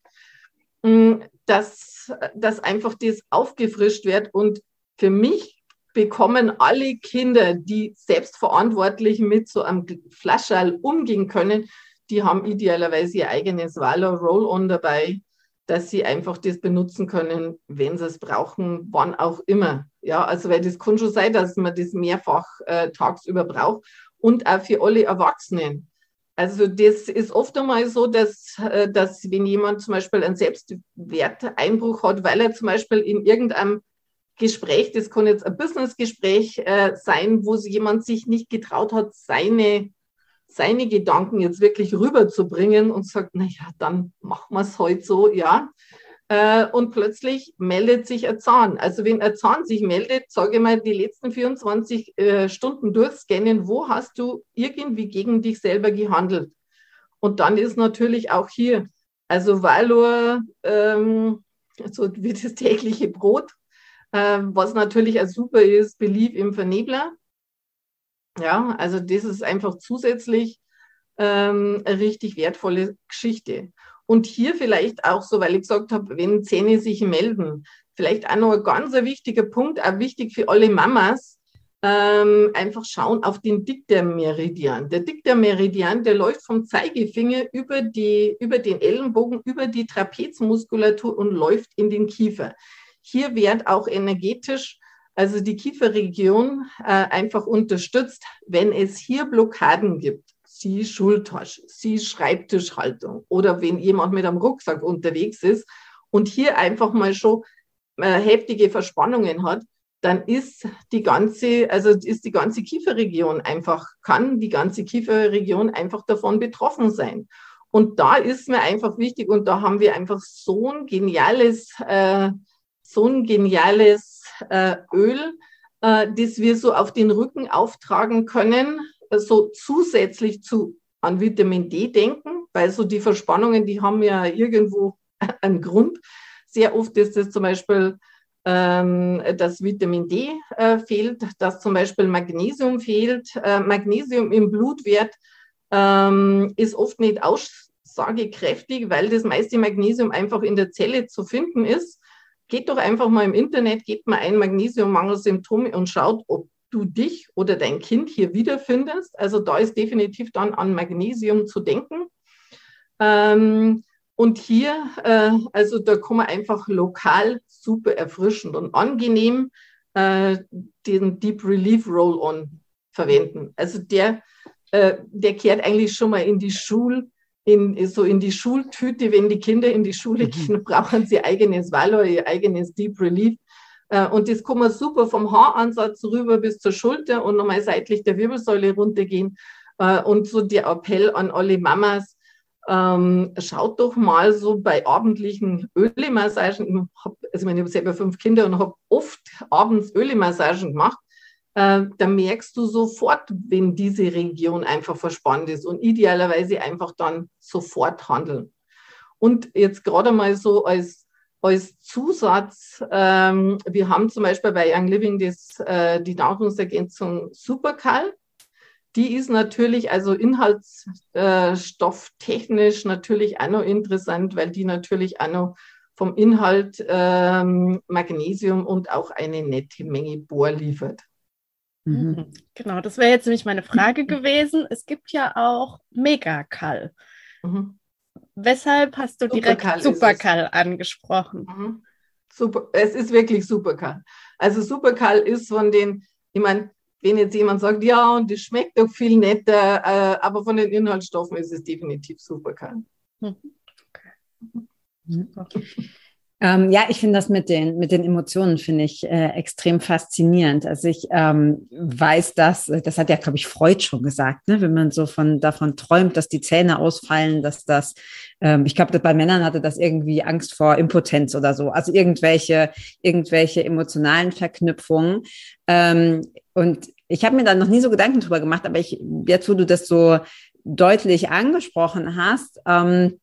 Dass, dass einfach das aufgefrischt wird und für mich bekommen alle Kinder, die selbstverantwortlich mit so einem Flascherl umgehen können, die haben idealerweise ihr eigenes Valor Roll-On dabei, dass sie einfach das benutzen können, wenn sie es brauchen, wann auch immer. Ja, also weil das kann schon sein, dass man das mehrfach äh, tagsüber braucht und auch für alle Erwachsenen. Also das ist oft einmal so, dass, äh, dass wenn jemand zum Beispiel einen Selbstwerteinbruch hat, weil er zum Beispiel in irgendeinem Gespräch, das kann jetzt ein Businessgespräch äh, sein, wo jemand sich nicht getraut hat, seine, seine Gedanken jetzt wirklich rüberzubringen und sagt, naja, dann machen wir es halt so, ja. Äh, und plötzlich meldet sich ein Zahn. Also wenn ein Zahn sich meldet, sage ich mal, die letzten vierundzwanzig äh, Stunden durchscannen, wo hast du irgendwie gegen dich selber gehandelt? Und dann ist natürlich auch hier, also Valor, ähm, so wie das tägliche Brot, was natürlich auch super ist, Belief im Vernebler. Ja, also das ist einfach zusätzlich ähm, eine richtig wertvolle Geschichte. Und hier vielleicht auch so, weil ich gesagt habe, wenn Zähne sich melden, vielleicht auch noch ein ganz wichtiger Punkt, auch wichtig für alle Mamas, ähm, einfach schauen auf den Dickdarmmeridian. Der Dickdarmmeridian, der läuft vom Zeigefinger über, die, über den Ellenbogen, über die Trapezmuskulatur und läuft in den Kiefer. Hier wird auch energetisch, also die Kieferregion, äh, einfach unterstützt, wenn es hier Blockaden gibt. Sie Schultasche, sie Schreibtischhaltung oder wenn jemand mit einem Rucksack unterwegs ist und hier einfach mal schon äh, heftige Verspannungen hat, dann ist die ganze, also ist die ganze Kieferregion einfach, kann die ganze Kieferregion einfach davon betroffen sein. Und da ist mir einfach wichtig und da haben wir einfach so ein geniales äh, so ein geniales äh, Öl, äh, das wir so auf den Rücken auftragen können, äh, so zusätzlich zu an Vitamin D denken, weil so die Verspannungen, die haben ja irgendwo einen Grund. Sehr oft ist es zum Beispiel, ähm, dass Vitamin D äh, fehlt, dass zum Beispiel Magnesium fehlt. Äh, Magnesium im Blutwert ähm, ist oft nicht aussagekräftig, weil das meiste Magnesium einfach in der Zelle zu finden ist. Geht doch einfach mal im Internet, gebt mal ein Magnesiummangelsymptome und schaut, ob du dich oder dein Kind hier wiederfindest. Also da ist definitiv dann an Magnesium zu denken. Und hier, also da kann man einfach lokal super erfrischend und angenehm den Deep Relief Roll-On verwenden. Also der, der kehrt eigentlich schon mal in die Schule. In, so in die Schultüte, wenn die Kinder in die Schule gehen, brauchen sie ihr eigenes Valor, ihr eigenes Deep Relief. Und das kann man super vom Haaransatz rüber bis zur Schulter und nochmal seitlich der Wirbelsäule runtergehen. Und so der Appell an alle Mamas, schaut doch mal so bei abendlichen Ölemassagen, also ich meine, ich habe selber fünf Kinder und habe oft abends Ölemassagen gemacht, da merkst du sofort, wenn diese Region einfach verspannt ist und idealerweise einfach dann sofort handeln. Und jetzt gerade mal so als, als Zusatz, ähm, wir haben zum Beispiel bei Young Living das, äh, die Nahrungsergänzung SuperCal. Die ist natürlich also inhaltsstofftechnisch äh, natürlich auch noch interessant, weil die natürlich auch noch vom Inhalt ähm, Magnesium und auch eine nette Menge Bohr liefert. Mhm. Genau, das wäre jetzt nämlich meine Frage gewesen. Es gibt ja auch Megakal. Mhm. Weshalb hast du direkt SuperCal angesprochen? Mhm. Super, es ist wirklich SuperCal. Also SuperCal ist von den, ich meine, wenn jetzt jemand sagt, ja, und das schmeckt doch viel netter, äh, aber von den Inhaltsstoffen ist es definitiv SuperCal. Mhm. Okay. Mhm. Okay. Ähm, ja, ich finde das mit den mit den Emotionen finde ich äh, extrem faszinierend. Also ich ähm, weiß, dass das hat ja, glaube ich, Freud schon gesagt, ne, wenn man so von davon träumt, dass die Zähne ausfallen, dass das, ähm, ich glaube, bei Männern hatte das irgendwie Angst vor Impotenz oder so, also irgendwelche irgendwelche emotionalen Verknüpfungen. Ähm, und ich habe mir da noch nie so Gedanken drüber gemacht, aber ich jetzt, wo du das so deutlich angesprochen hast. Ähm,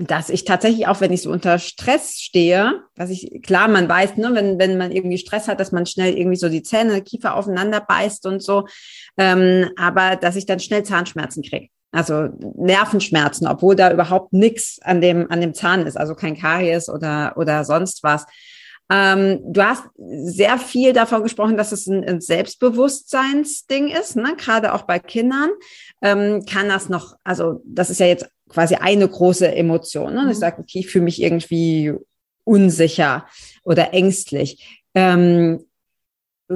dass ich tatsächlich auch, wenn ich so unter Stress stehe, was ich, klar, man weiß, ne, wenn wenn man irgendwie Stress hat, dass man schnell irgendwie so die Zähne, Kiefer aufeinander beißt und so, ähm, aber dass ich dann schnell Zahnschmerzen kriege, also Nervenschmerzen, obwohl da überhaupt nichts an dem an dem Zahn ist, also kein Karies oder oder sonst was. Ähm, du hast sehr viel davon gesprochen, dass es ein, ein Selbstbewusstseinsding ist, ne? Gerade auch bei Kindern ähm, kann das noch, also das ist ja jetzt quasi eine große Emotion. Ne? Mhm. Ich sage, okay, ich fühle mich irgendwie unsicher oder ängstlich. Ähm,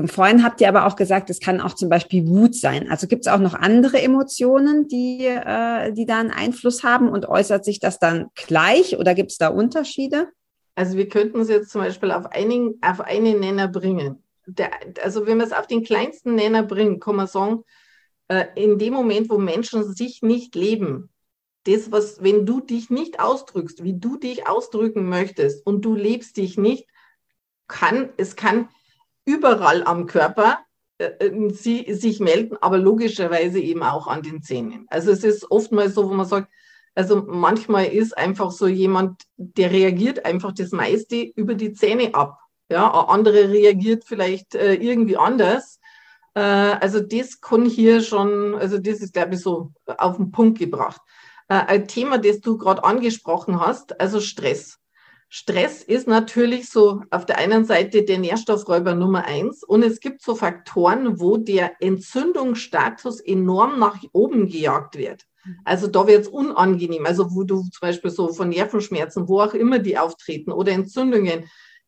vorhin habt ihr aber auch gesagt, es kann auch zum Beispiel Wut sein. Also gibt es auch noch andere Emotionen, die, äh, die da einen Einfluss haben, und äußert sich das dann gleich oder gibt es da Unterschiede? Also wir könnten es jetzt zum Beispiel auf einen, auf einen Nenner bringen. Der, also wenn wir es auf den kleinsten Nenner bringen, kann man sagen, äh, in dem Moment, wo Menschen sich nicht leben, das, was, wenn du dich nicht ausdrückst, wie du dich ausdrücken möchtest und du lebst dich nicht, kann, es kann überall am Körper äh, sie, sich melden, aber logischerweise eben auch an den Zähnen. Also es ist oftmals so, wo man sagt, also manchmal ist einfach so jemand, der reagiert einfach das meiste über die Zähne ab. Ja, ein anderer reagiert vielleicht äh, irgendwie anders. Äh, also das kann hier schon, also das ist, glaube ich, so auf den Punkt gebracht. Äh, ein Thema, das du gerade angesprochen hast, also Stress. Stress ist natürlich so auf der einen Seite der Nährstoffräuber Nummer eins, und es gibt so Faktoren, wo der Entzündungsstatus enorm nach oben gejagt wird. Also da wird es unangenehm, also wo du zum Beispiel so von Nervenschmerzen, wo auch immer die auftreten, oder Entzündungen,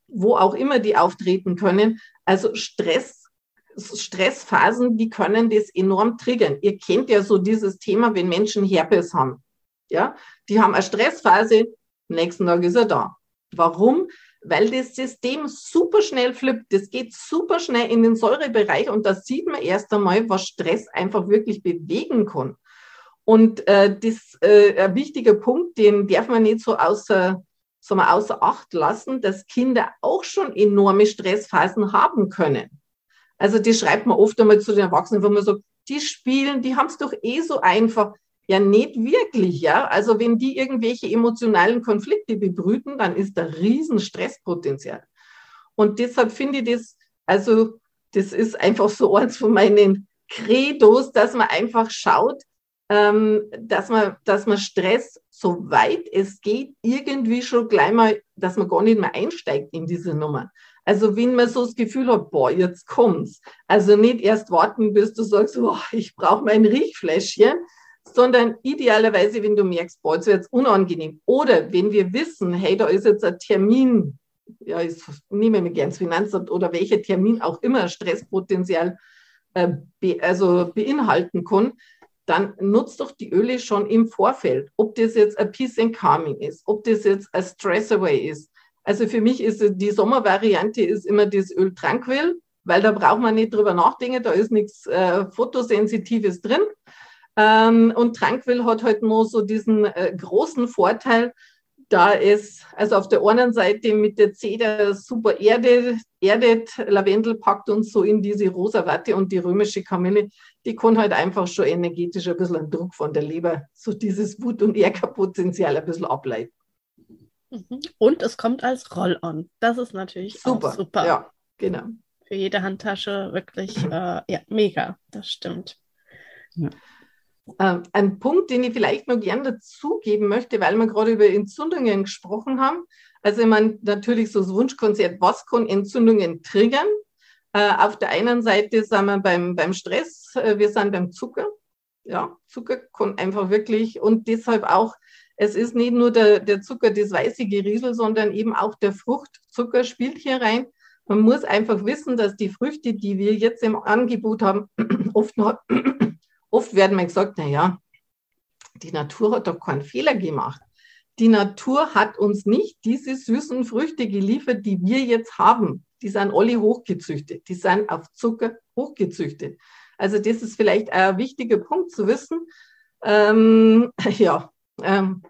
wo auch immer die auftreten können. Also Stress, Stressphasen, die können das enorm triggern. Ihr kennt ja so dieses Thema, wenn Menschen Herpes haben. Ja? Die haben eine Stressphase, nächsten Tag ist er da. Warum? Weil das System super schnell flippt. Das geht super schnell in den Säurebereich, und da sieht man erst einmal, was Stress einfach wirklich bewegen kann. Und äh, das äh, ein wichtiger Punkt, den darf man nicht so außer, sagen wir, außer Acht lassen, dass Kinder auch schon enorme Stressphasen haben können. Also das schreibt man oft einmal zu den Erwachsenen, wenn man sagt, die spielen, die haben es doch eh so einfach. Ja, nicht wirklich. Ja, also wenn die irgendwelche emotionalen Konflikte bebrüten, dann ist da riesen Stresspotenzial. Und deshalb finde ich das, also das ist einfach so eins von meinen Credos, dass man einfach schaut, Ähm, dass man, dass man Stress, soweit es geht, irgendwie schon gleich mal, dass man gar nicht mehr einsteigt in diese Nummer. Also wenn man so das Gefühl hat, boah, jetzt kommt's. Also nicht erst warten, bis du sagst, boah, ich brauche mein Riechfläschchen, sondern idealerweise, wenn du merkst, boah, jetzt wird's unangenehm. Oder wenn wir wissen, hey, da ist jetzt ein Termin, ja, ich nehme mir gerne das Finanzamt oder welcher Termin auch immer Stresspotenzial äh, be, also beinhalten kann, dann nutzt doch die Öle schon im Vorfeld. Ob das jetzt ein Peace and Calming ist, ob das jetzt ein Stress Away ist. Also für mich ist die Sommervariante ist immer das Öl Tranquil, weil da braucht man nicht drüber nachdenken, da ist nichts äh, Photosensitives drin. Ähm, und Tranquil hat halt nur so diesen äh, großen Vorteil, da es also auf der anderen Seite mit der Zeder super erdet, erdet, Lavendel packt uns so in diese rosa Watte, und die römische Kamille, die kann halt einfach schon energetisch ein bisschen einen Druck von der Leber, so dieses Wut- und Ärgerpotenzial ein bisschen ableiten. Und es kommt als Roll-on. Das ist natürlich super. Auch super. Ja, genau. Für jede Handtasche wirklich äh, ja, mega, das stimmt. Ja. Ein Punkt, den ich vielleicht noch gerne dazugeben möchte, weil wir gerade über Entzündungen gesprochen haben. Also ich meine, natürlich so das Wunschkonzert, was kann Entzündungen triggern? Auf der einen Seite sind wir beim, beim Stress, wir sind beim Zucker. Ja, Zucker kann einfach wirklich, und deshalb auch, es ist nicht nur der, der Zucker, das weiße Geriesel, sondern eben auch der Fruchtzucker spielt hier rein. Man muss einfach wissen, dass die Früchte, die wir jetzt im Angebot haben, oft noch... Oft werden mir gesagt, naja, die Natur hat doch keinen Fehler gemacht. Die Natur hat uns nicht diese süßen Früchte geliefert, die wir jetzt haben. Die sind alle hochgezüchtet. Die sind auf Zucker hochgezüchtet. Also das ist vielleicht ein wichtiger Punkt zu wissen. Ähm, ja, ähm,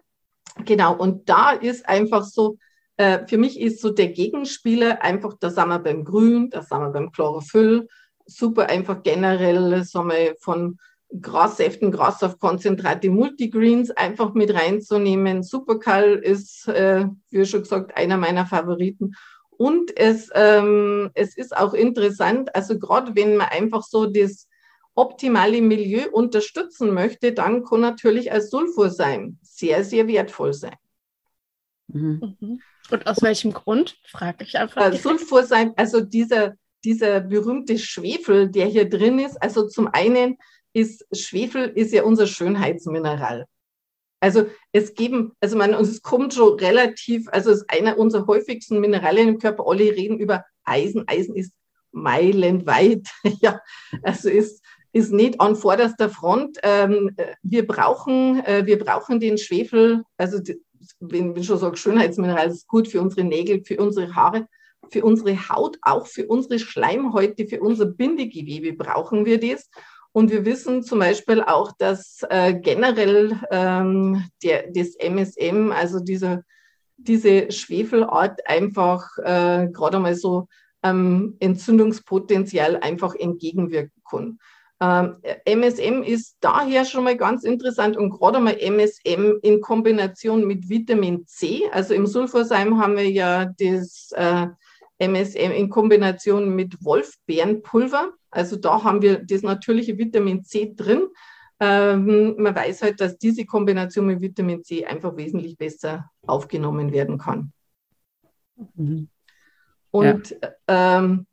genau. Und da ist einfach so, äh, für mich ist so der Gegenspieler einfach, da sind wir beim Grün, da sind wir beim Chlorophyll. Super einfach generell, sagen wir, von Grassäften, Grassaftkonzentrate, Multigreens einfach mit reinzunehmen. SuperCal ist, äh, wie schon gesagt, einer meiner Favoriten. Und es, ähm, es ist auch interessant, also gerade wenn man einfach so das optimale Milieu unterstützen möchte, dann kann natürlich ein Sulfur sein sehr, sehr wertvoll sein. Mhm. Mhm. Und aus welchem Grund? Frage ich einfach. Äh, Sulfursäure, also diese, dieser berühmte Schwefel, der hier drin ist, also zum einen ist Schwefel ist ja unser Schönheitsmineral. Also es geben, also man, es kommt schon relativ, also es ist einer unserer häufigsten Mineralien im Körper. Alle reden über Eisen. Eisen ist meilenweit, ja, also ist, ist nicht an vorderster Front. Ähm, wir brauchen, äh, wir brauchen den Schwefel, also die, wenn ich schon sage, Schönheitsmineral ist gut für unsere Nägel, für unsere Haare, für unsere Haut, auch für unsere Schleimhäute, für unser Bindegewebe brauchen wir das. Und wir wissen zum Beispiel auch, dass äh, generell ähm, der, das M S M, also diese, diese Schwefelart einfach äh, gerade mal so ähm, Entzündungspotenzial einfach entgegenwirken kann. Ähm, M S M ist daher schon mal ganz interessant und gerade mal M S M in Kombination mit Vitamin C, also im Sulfursheim haben wir ja das äh, M S M in Kombination mit Wolfbeerenpulver. Also da haben wir das natürliche Vitamin C drin. Ähm, man weiß halt, dass diese Kombination mit Vitamin C einfach wesentlich besser aufgenommen werden kann. Mhm. Und ja. ähm,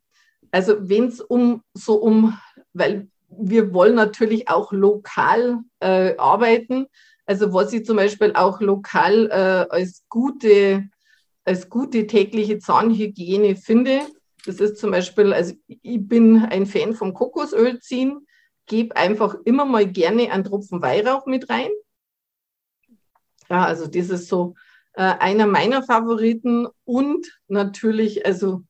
also wenn es um so um, weil wir wollen natürlich auch lokal äh, arbeiten. Also was ich zum Beispiel auch lokal äh, als gute als gute tägliche Zahnhygiene finde. Das ist zum Beispiel, also ich bin ein Fan vom Kokosöl ziehen, gebe einfach immer mal gerne einen Tropfen Weihrauch mit rein. Ja, also das ist so äh, einer meiner Favoriten und natürlich, also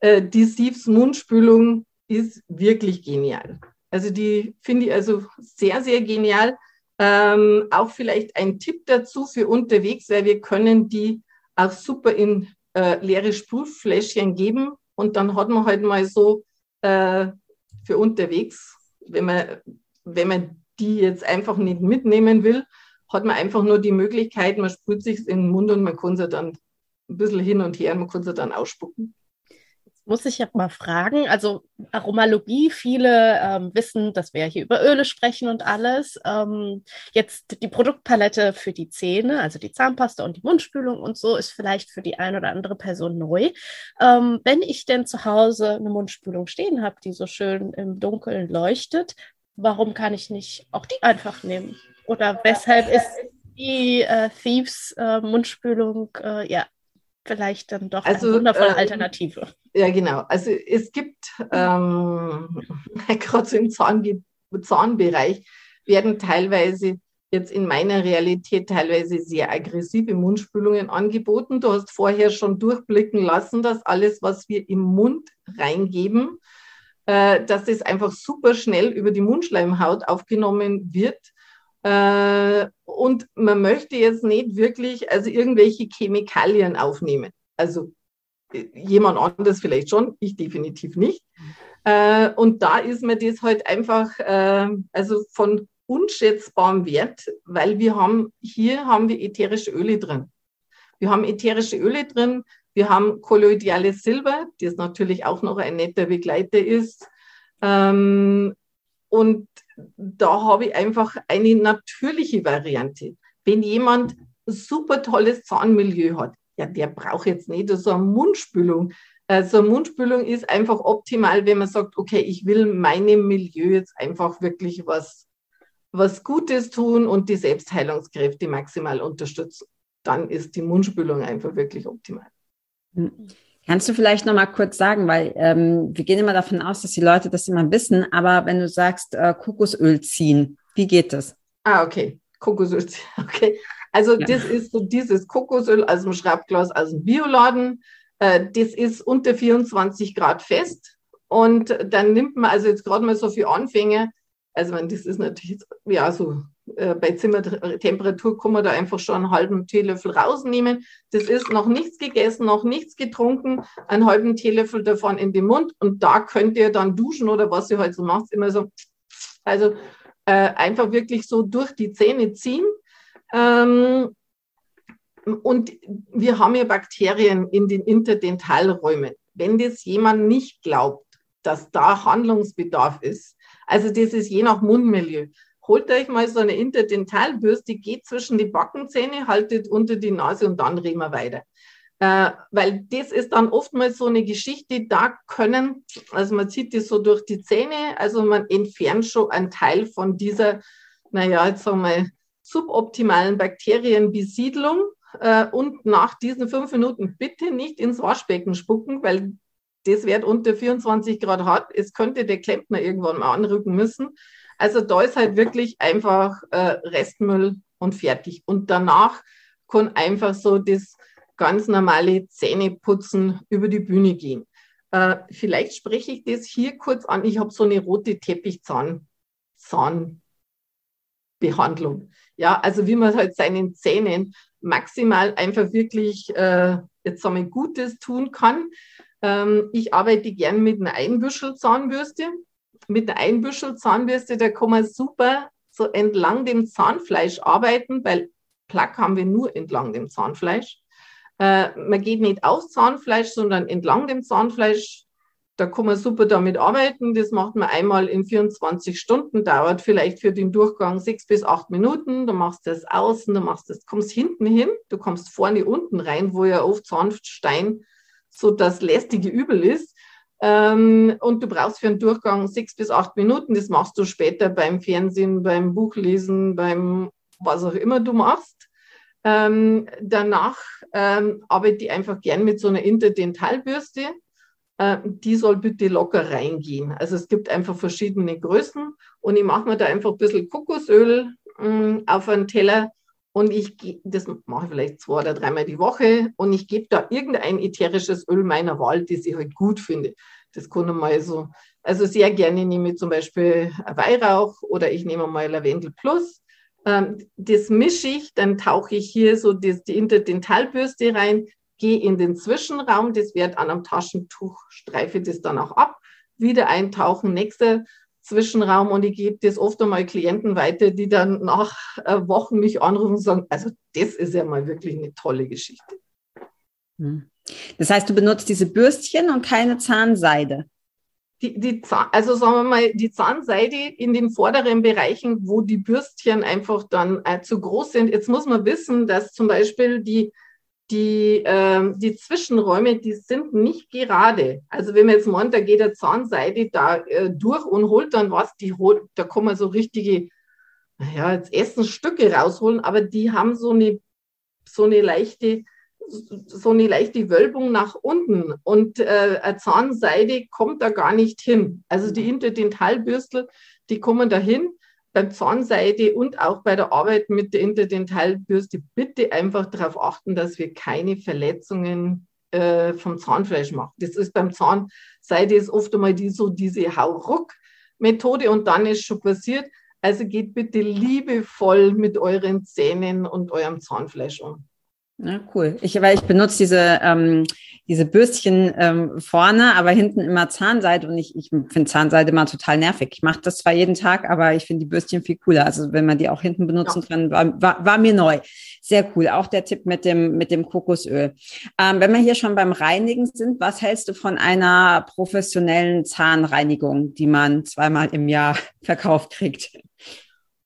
äh, die Sieves Mundspülung ist wirklich genial. Also die finde ich also sehr, sehr genial. Ähm, auch vielleicht ein Tipp dazu für unterwegs, weil wir können die auch super in äh, leere Sprühfläschchen geben und dann hat man halt mal so äh, für unterwegs, wenn man, wenn man die jetzt einfach nicht mitnehmen will, hat man einfach nur die Möglichkeit, man sprüht sich in den Mund und man kann sie dann ein bisschen hin und her und man kann sie dann ausspucken. Muss ich ja mal fragen, also Aromalogie, viele ähm, wissen, dass wir hier über Öle sprechen und alles. Ähm, jetzt die Produktpalette für die Zähne, also die Zahnpasta und die Mundspülung und so, ist vielleicht für die eine oder andere Person neu. Ähm, wenn ich denn zu Hause eine Mundspülung stehen habe, die so schön im Dunkeln leuchtet, warum kann ich nicht auch die einfach nehmen? Oder weshalb ist die äh, Thieves äh, Mundspülung, äh, ja, vielleicht dann doch also, eine wundervolle äh, Alternative. Ja, genau. Also es gibt, ähm, gerade so im Zahnge- Zahnbereich, werden teilweise jetzt in meiner Realität teilweise sehr aggressive Mundspülungen angeboten. Du hast vorher schon durchblicken lassen, dass alles, was wir im Mund reingeben, äh, dass das einfach super schnell über die Mundschleimhaut aufgenommen wird. Und man möchte jetzt nicht wirklich also irgendwelche Chemikalien aufnehmen. Also jemand anderes vielleicht schon, ich definitiv nicht. Und da ist mir das halt einfach also von unschätzbarem Wert, weil wir haben, hier haben wir ätherische Öle drin. Wir haben ätherische Öle drin, wir haben kolloidales Silber, das natürlich auch noch ein netter Begleiter ist. Und da habe ich einfach eine natürliche Variante. Wenn jemand super tolles Zahnmilieu hat, ja, der braucht jetzt nicht so eine Mundspülung. So eine Mundspülung ist einfach optimal, wenn man sagt, okay, ich will meinem Milieu jetzt einfach wirklich was, was Gutes tun und die Selbstheilungskräfte maximal unterstützen. Dann ist die Mundspülung einfach wirklich optimal. Mhm. Kannst du vielleicht noch mal kurz sagen, weil ähm, wir gehen immer davon aus, dass die Leute das immer wissen, aber wenn du sagst, äh, Kokosöl ziehen, wie geht das? Ah, okay, Kokosöl ziehen, okay. Also ja. Das ist so dieses Kokosöl aus dem Schraubglas aus dem Bioladen, äh, das ist unter vierundzwanzig Grad fest und dann nimmt man, also jetzt gerade mal so für Anfänger, also man, das ist natürlich, ja so, bei Zimmertemperatur kann man da einfach schon einen halben Teelöffel rausnehmen. Das ist noch nichts gegessen, noch nichts getrunken, einen halben Teelöffel davon in den Mund und da könnt ihr dann duschen oder was ihr halt so macht, immer so, also äh, einfach wirklich so durch die Zähne ziehen. Ähm, und wir haben ja Bakterien in den Interdentalräumen. Wenn das jemand nicht glaubt, dass da Handlungsbedarf ist, also das ist je nach Mundmilieu, holt euch mal so eine Interdentalbürste, geht zwischen die Backenzähne, haltet unter die Nase und dann reden wir weiter. Äh, weil das ist dann oftmals so eine Geschichte, da können, also man zieht das so durch die Zähne, also man entfernt schon einen Teil von dieser, naja, jetzt sagen wir, suboptimalen Bakterienbesiedlung. Äh, und nach diesen fünf Minuten bitte nicht ins Waschbecken spucken, weil das wird unter vierundzwanzig Grad hart. Es könnte der Klempner irgendwann mal anrücken müssen. Also da ist halt wirklich einfach äh, Restmüll und fertig. Und danach kann einfach so das ganz normale Zähneputzen über die Bühne gehen. Äh, vielleicht spreche ich das hier kurz an. Ich habe so eine rote Teppichzahnbehandlung. Ja, also wie man halt seinen Zähnen maximal einfach wirklich äh, jetzt sagen wir, Gutes tun kann. Ähm, ich arbeite gern mit einer Einbüschelzahnbürste. Mit einer Einbüschelzahnbürste, da kann man super so entlang dem Zahnfleisch arbeiten, weil Plaque haben wir nur entlang dem Zahnfleisch. Äh, man geht nicht aufs Zahnfleisch, sondern entlang dem Zahnfleisch. Da kann man super damit arbeiten. Das macht man einmal in vierundzwanzig Stunden, dauert vielleicht für den Durchgang sechs bis acht Minuten. Du machst das außen, du machst das, kommst hinten hin, du kommst vorne unten rein, wo ja oft Zahnstein so das lästige Übel ist. Ähm, und du brauchst für einen Durchgang sechs bis acht Minuten. Das machst du später beim Fernsehen, beim Buchlesen, beim was auch immer du machst. Ähm, danach ähm, arbeite ich einfach gern mit so einer Interdentalbürste. Die soll bitte locker reingehen. Also es gibt einfach verschiedene Größen und ich mache mir da einfach ein bisschen Kokosöl mh, auf einen Teller und ich ge- das mache ich vielleicht zwei oder dreimal die Woche und ich gebe da irgendein ätherisches Öl meiner Wahl, das ich halt gut finde. Das kann mal so, also sehr gerne nehme ich zum Beispiel Weihrauch oder ich nehme mal Lavendel Plus. Ähm, das mische ich, dann tauche ich hier so das, die Interdentalbürste rein, gehe in den Zwischenraum, das wird an einem Taschentuch, streife das dann auch ab, wieder eintauchen, nächster Zwischenraum und ich gebe das oft einmal Klienten weiter, die dann nach Wochen mich anrufen und sagen, also das ist ja mal wirklich eine tolle Geschichte. Das heißt, du benutzt diese Bürstchen und keine Zahnseide? Die, die Zahn, also sagen wir mal, die Zahnseide in den vorderen Bereichen, wo die Bürstchen einfach dann äh, zu groß sind. Jetzt muss man wissen, dass zum Beispiel die Die, äh, die Zwischenräume, die sind nicht gerade. Also wenn man jetzt meint, da geht eine Zahnseide da äh, durch und holt dann was, die holt, da kann man so richtige, naja, jetzt Essensstücke rausholen, aber die haben so eine, so eine leichte, so eine leichte Wölbung nach unten und äh, eine Zahnseide kommt da gar nicht hin. Also die Interdentalbürstel, die kommen da hin. Beim Zahnseide und auch bei der Arbeit mit der Interdentalbürste bitte einfach darauf achten, dass wir keine Verletzungen äh, vom Zahnfleisch machen. Das ist beim Zahnseide ist oft einmal die, so diese Hauruck-Methode und dann ist schon passiert. Also geht bitte liebevoll mit euren Zähnen und eurem Zahnfleisch um. Ja, cool. Ich, weil ich benutze diese, ähm, diese Bürstchen ähm, vorne, aber hinten immer Zahnseide und ich, ich finde Zahnseide immer total nervig. Ich mache das zwar jeden Tag, aber ich finde die Bürstchen viel cooler. Also wenn man die auch hinten benutzen ja. kann, war, war, war mir neu. Sehr cool. Auch der Tipp mit dem, mit dem Kokosöl. Ähm, wenn wir hier schon beim Reinigen sind, was hältst du von einer professionellen Zahnreinigung, die man zweimal im Jahr verkauft kriegt?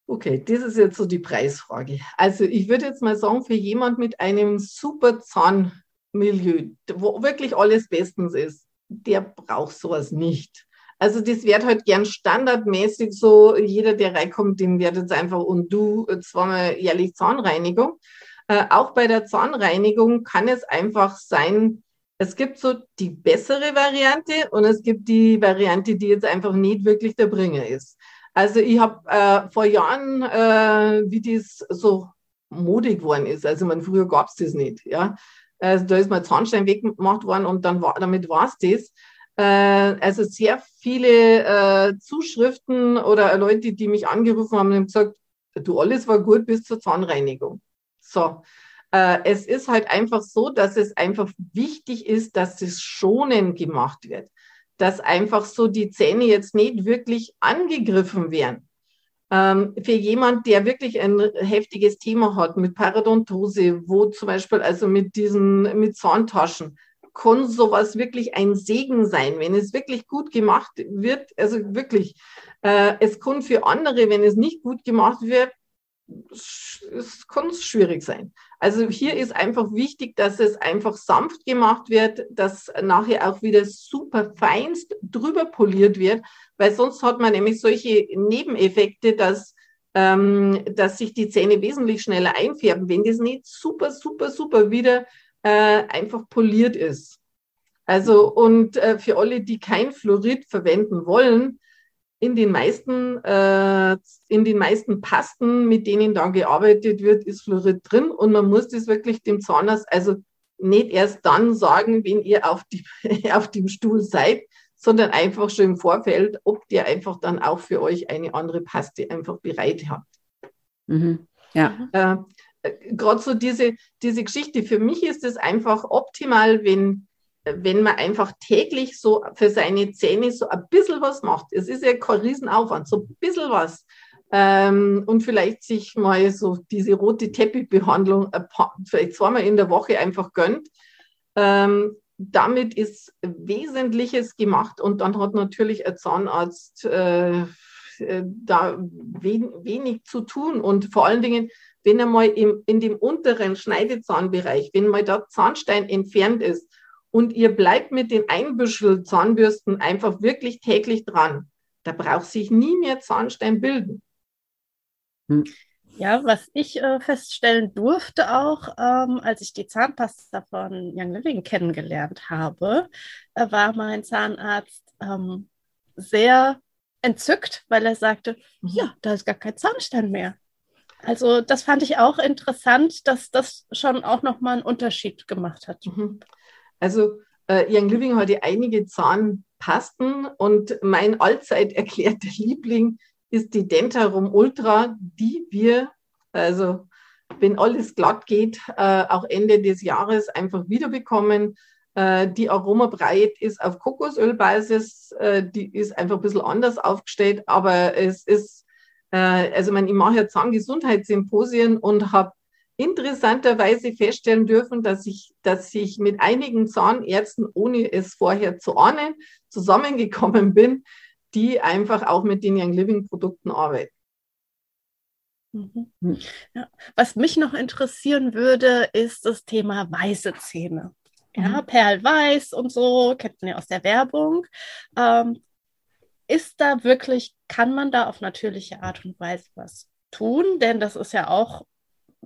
Okay, das ist jetzt so die Preisfrage. Also ich würde jetzt mal sagen, für jemand mit einem super Zahnmilieu, wo wirklich alles bestens ist, der braucht sowas nicht. Also das wird halt gern standardmäßig so, jeder, der reinkommt, dem wird jetzt einfach und du zweimal jährlich Zahnreinigung. Äh, auch bei der Zahnreinigung kann es einfach sein, es gibt so die bessere Variante und es gibt die Variante, die jetzt einfach nicht wirklich der Bringer ist. Also ich habe äh, vor Jahren, äh, wie das so modig geworden ist, also man früher gab es das nicht, ja. Also da ist mal Zahnstein weggemacht worden und dann war, damit war es das. Äh, also sehr viele äh, Zuschriften oder Leute, die mich angerufen haben, haben gesagt, du, alles war gut bis zur Zahnreinigung. So, äh, es ist halt einfach so, dass es einfach wichtig ist, dass es schonend gemacht wird. Dass einfach so die Zähne jetzt nicht wirklich angegriffen werden. Ähm, für jemand, der wirklich ein heftiges Thema hat mit Parodontose, wo zum Beispiel also mit diesen mit Zahntaschen, kann sowas wirklich ein Segen sein, wenn es wirklich gut gemacht wird. Also wirklich, Äh, es kann für andere, wenn es nicht gut gemacht wird, es kann schwierig sein. Also hier ist einfach wichtig, dass es einfach sanft gemacht wird, dass nachher auch wieder super feinst drüber poliert wird, weil sonst hat man nämlich solche Nebeneffekte, dass, ähm, dass sich die Zähne wesentlich schneller einfärben, wenn das nicht super, super, super wieder äh, einfach poliert ist. Also und äh, für alle, die kein Fluorid verwenden wollen, In den, meisten, äh, in den meisten Pasten, mit denen dann gearbeitet wird, ist Fluorid drin. Und man muss das wirklich dem Zahnarzt, also nicht erst dann sagen, wenn ihr auf, die, auf dem Stuhl seid, sondern einfach schon im Vorfeld, ob ihr einfach dann auch für euch eine andere Paste einfach bereit habt. Mhm. Ja. Äh, Gerade so diese, diese Geschichte, für mich ist es einfach optimal, wenn... wenn man einfach täglich so für seine Zähne so ein bisschen was macht. Es ist ja kein Riesenaufwand, so ein bisschen was. Ähm, und vielleicht sich mal so diese rote Teppichbehandlung paar, vielleicht zweimal in der Woche einfach gönnt. Ähm, damit ist Wesentliches gemacht und dann hat natürlich ein Zahnarzt äh, da we wenig zu tun. Und vor allen Dingen, wenn er mal im, in dem unteren Schneidezahnbereich, wenn mal der Zahnstein entfernt ist, und ihr bleibt mit den Einbüschel-Zahnbürsten einfach wirklich täglich dran. Da braucht sich nie mehr Zahnstein bilden. Ja, was ich äh, feststellen durfte auch, ähm, als ich die Zahnpasta von Young Living kennengelernt habe, äh, war mein Zahnarzt ähm, sehr entzückt, weil er sagte, ja, da ist gar kein Zahnstein mehr. Also das fand ich auch interessant, dass das schon auch nochmal einen Unterschied gemacht hat. Mhm. Also äh, Young Living hat ja einige Zahnpasten und mein allzeit erklärter Liebling ist die Dentarum Ultra, die wir, also wenn alles glatt geht, äh, auch Ende des Jahres einfach wiederbekommen. Äh, die Aromabreiheit ist auf Kokosölbasis, äh, die ist einfach ein bisschen anders aufgestellt, aber es ist, äh, also ich, meine, ich mache ja Zahngesundheitssymposien und habe interessanterweise feststellen dürfen, dass ich, dass ich mit einigen Zahnärzten, ohne es vorher zu ahnen, zusammengekommen bin, die einfach auch mit den Young Living Produkten arbeiten. Mhm. Ja. Was mich noch interessieren würde, ist das Thema weiße Zähne. Ja, mhm. Perlweiß und so, kennt man ja aus der Werbung. Ähm, ist da wirklich, kann man da auf natürliche Art und Weise was tun? Denn das ist ja auch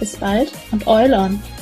Bis bald und Oil on!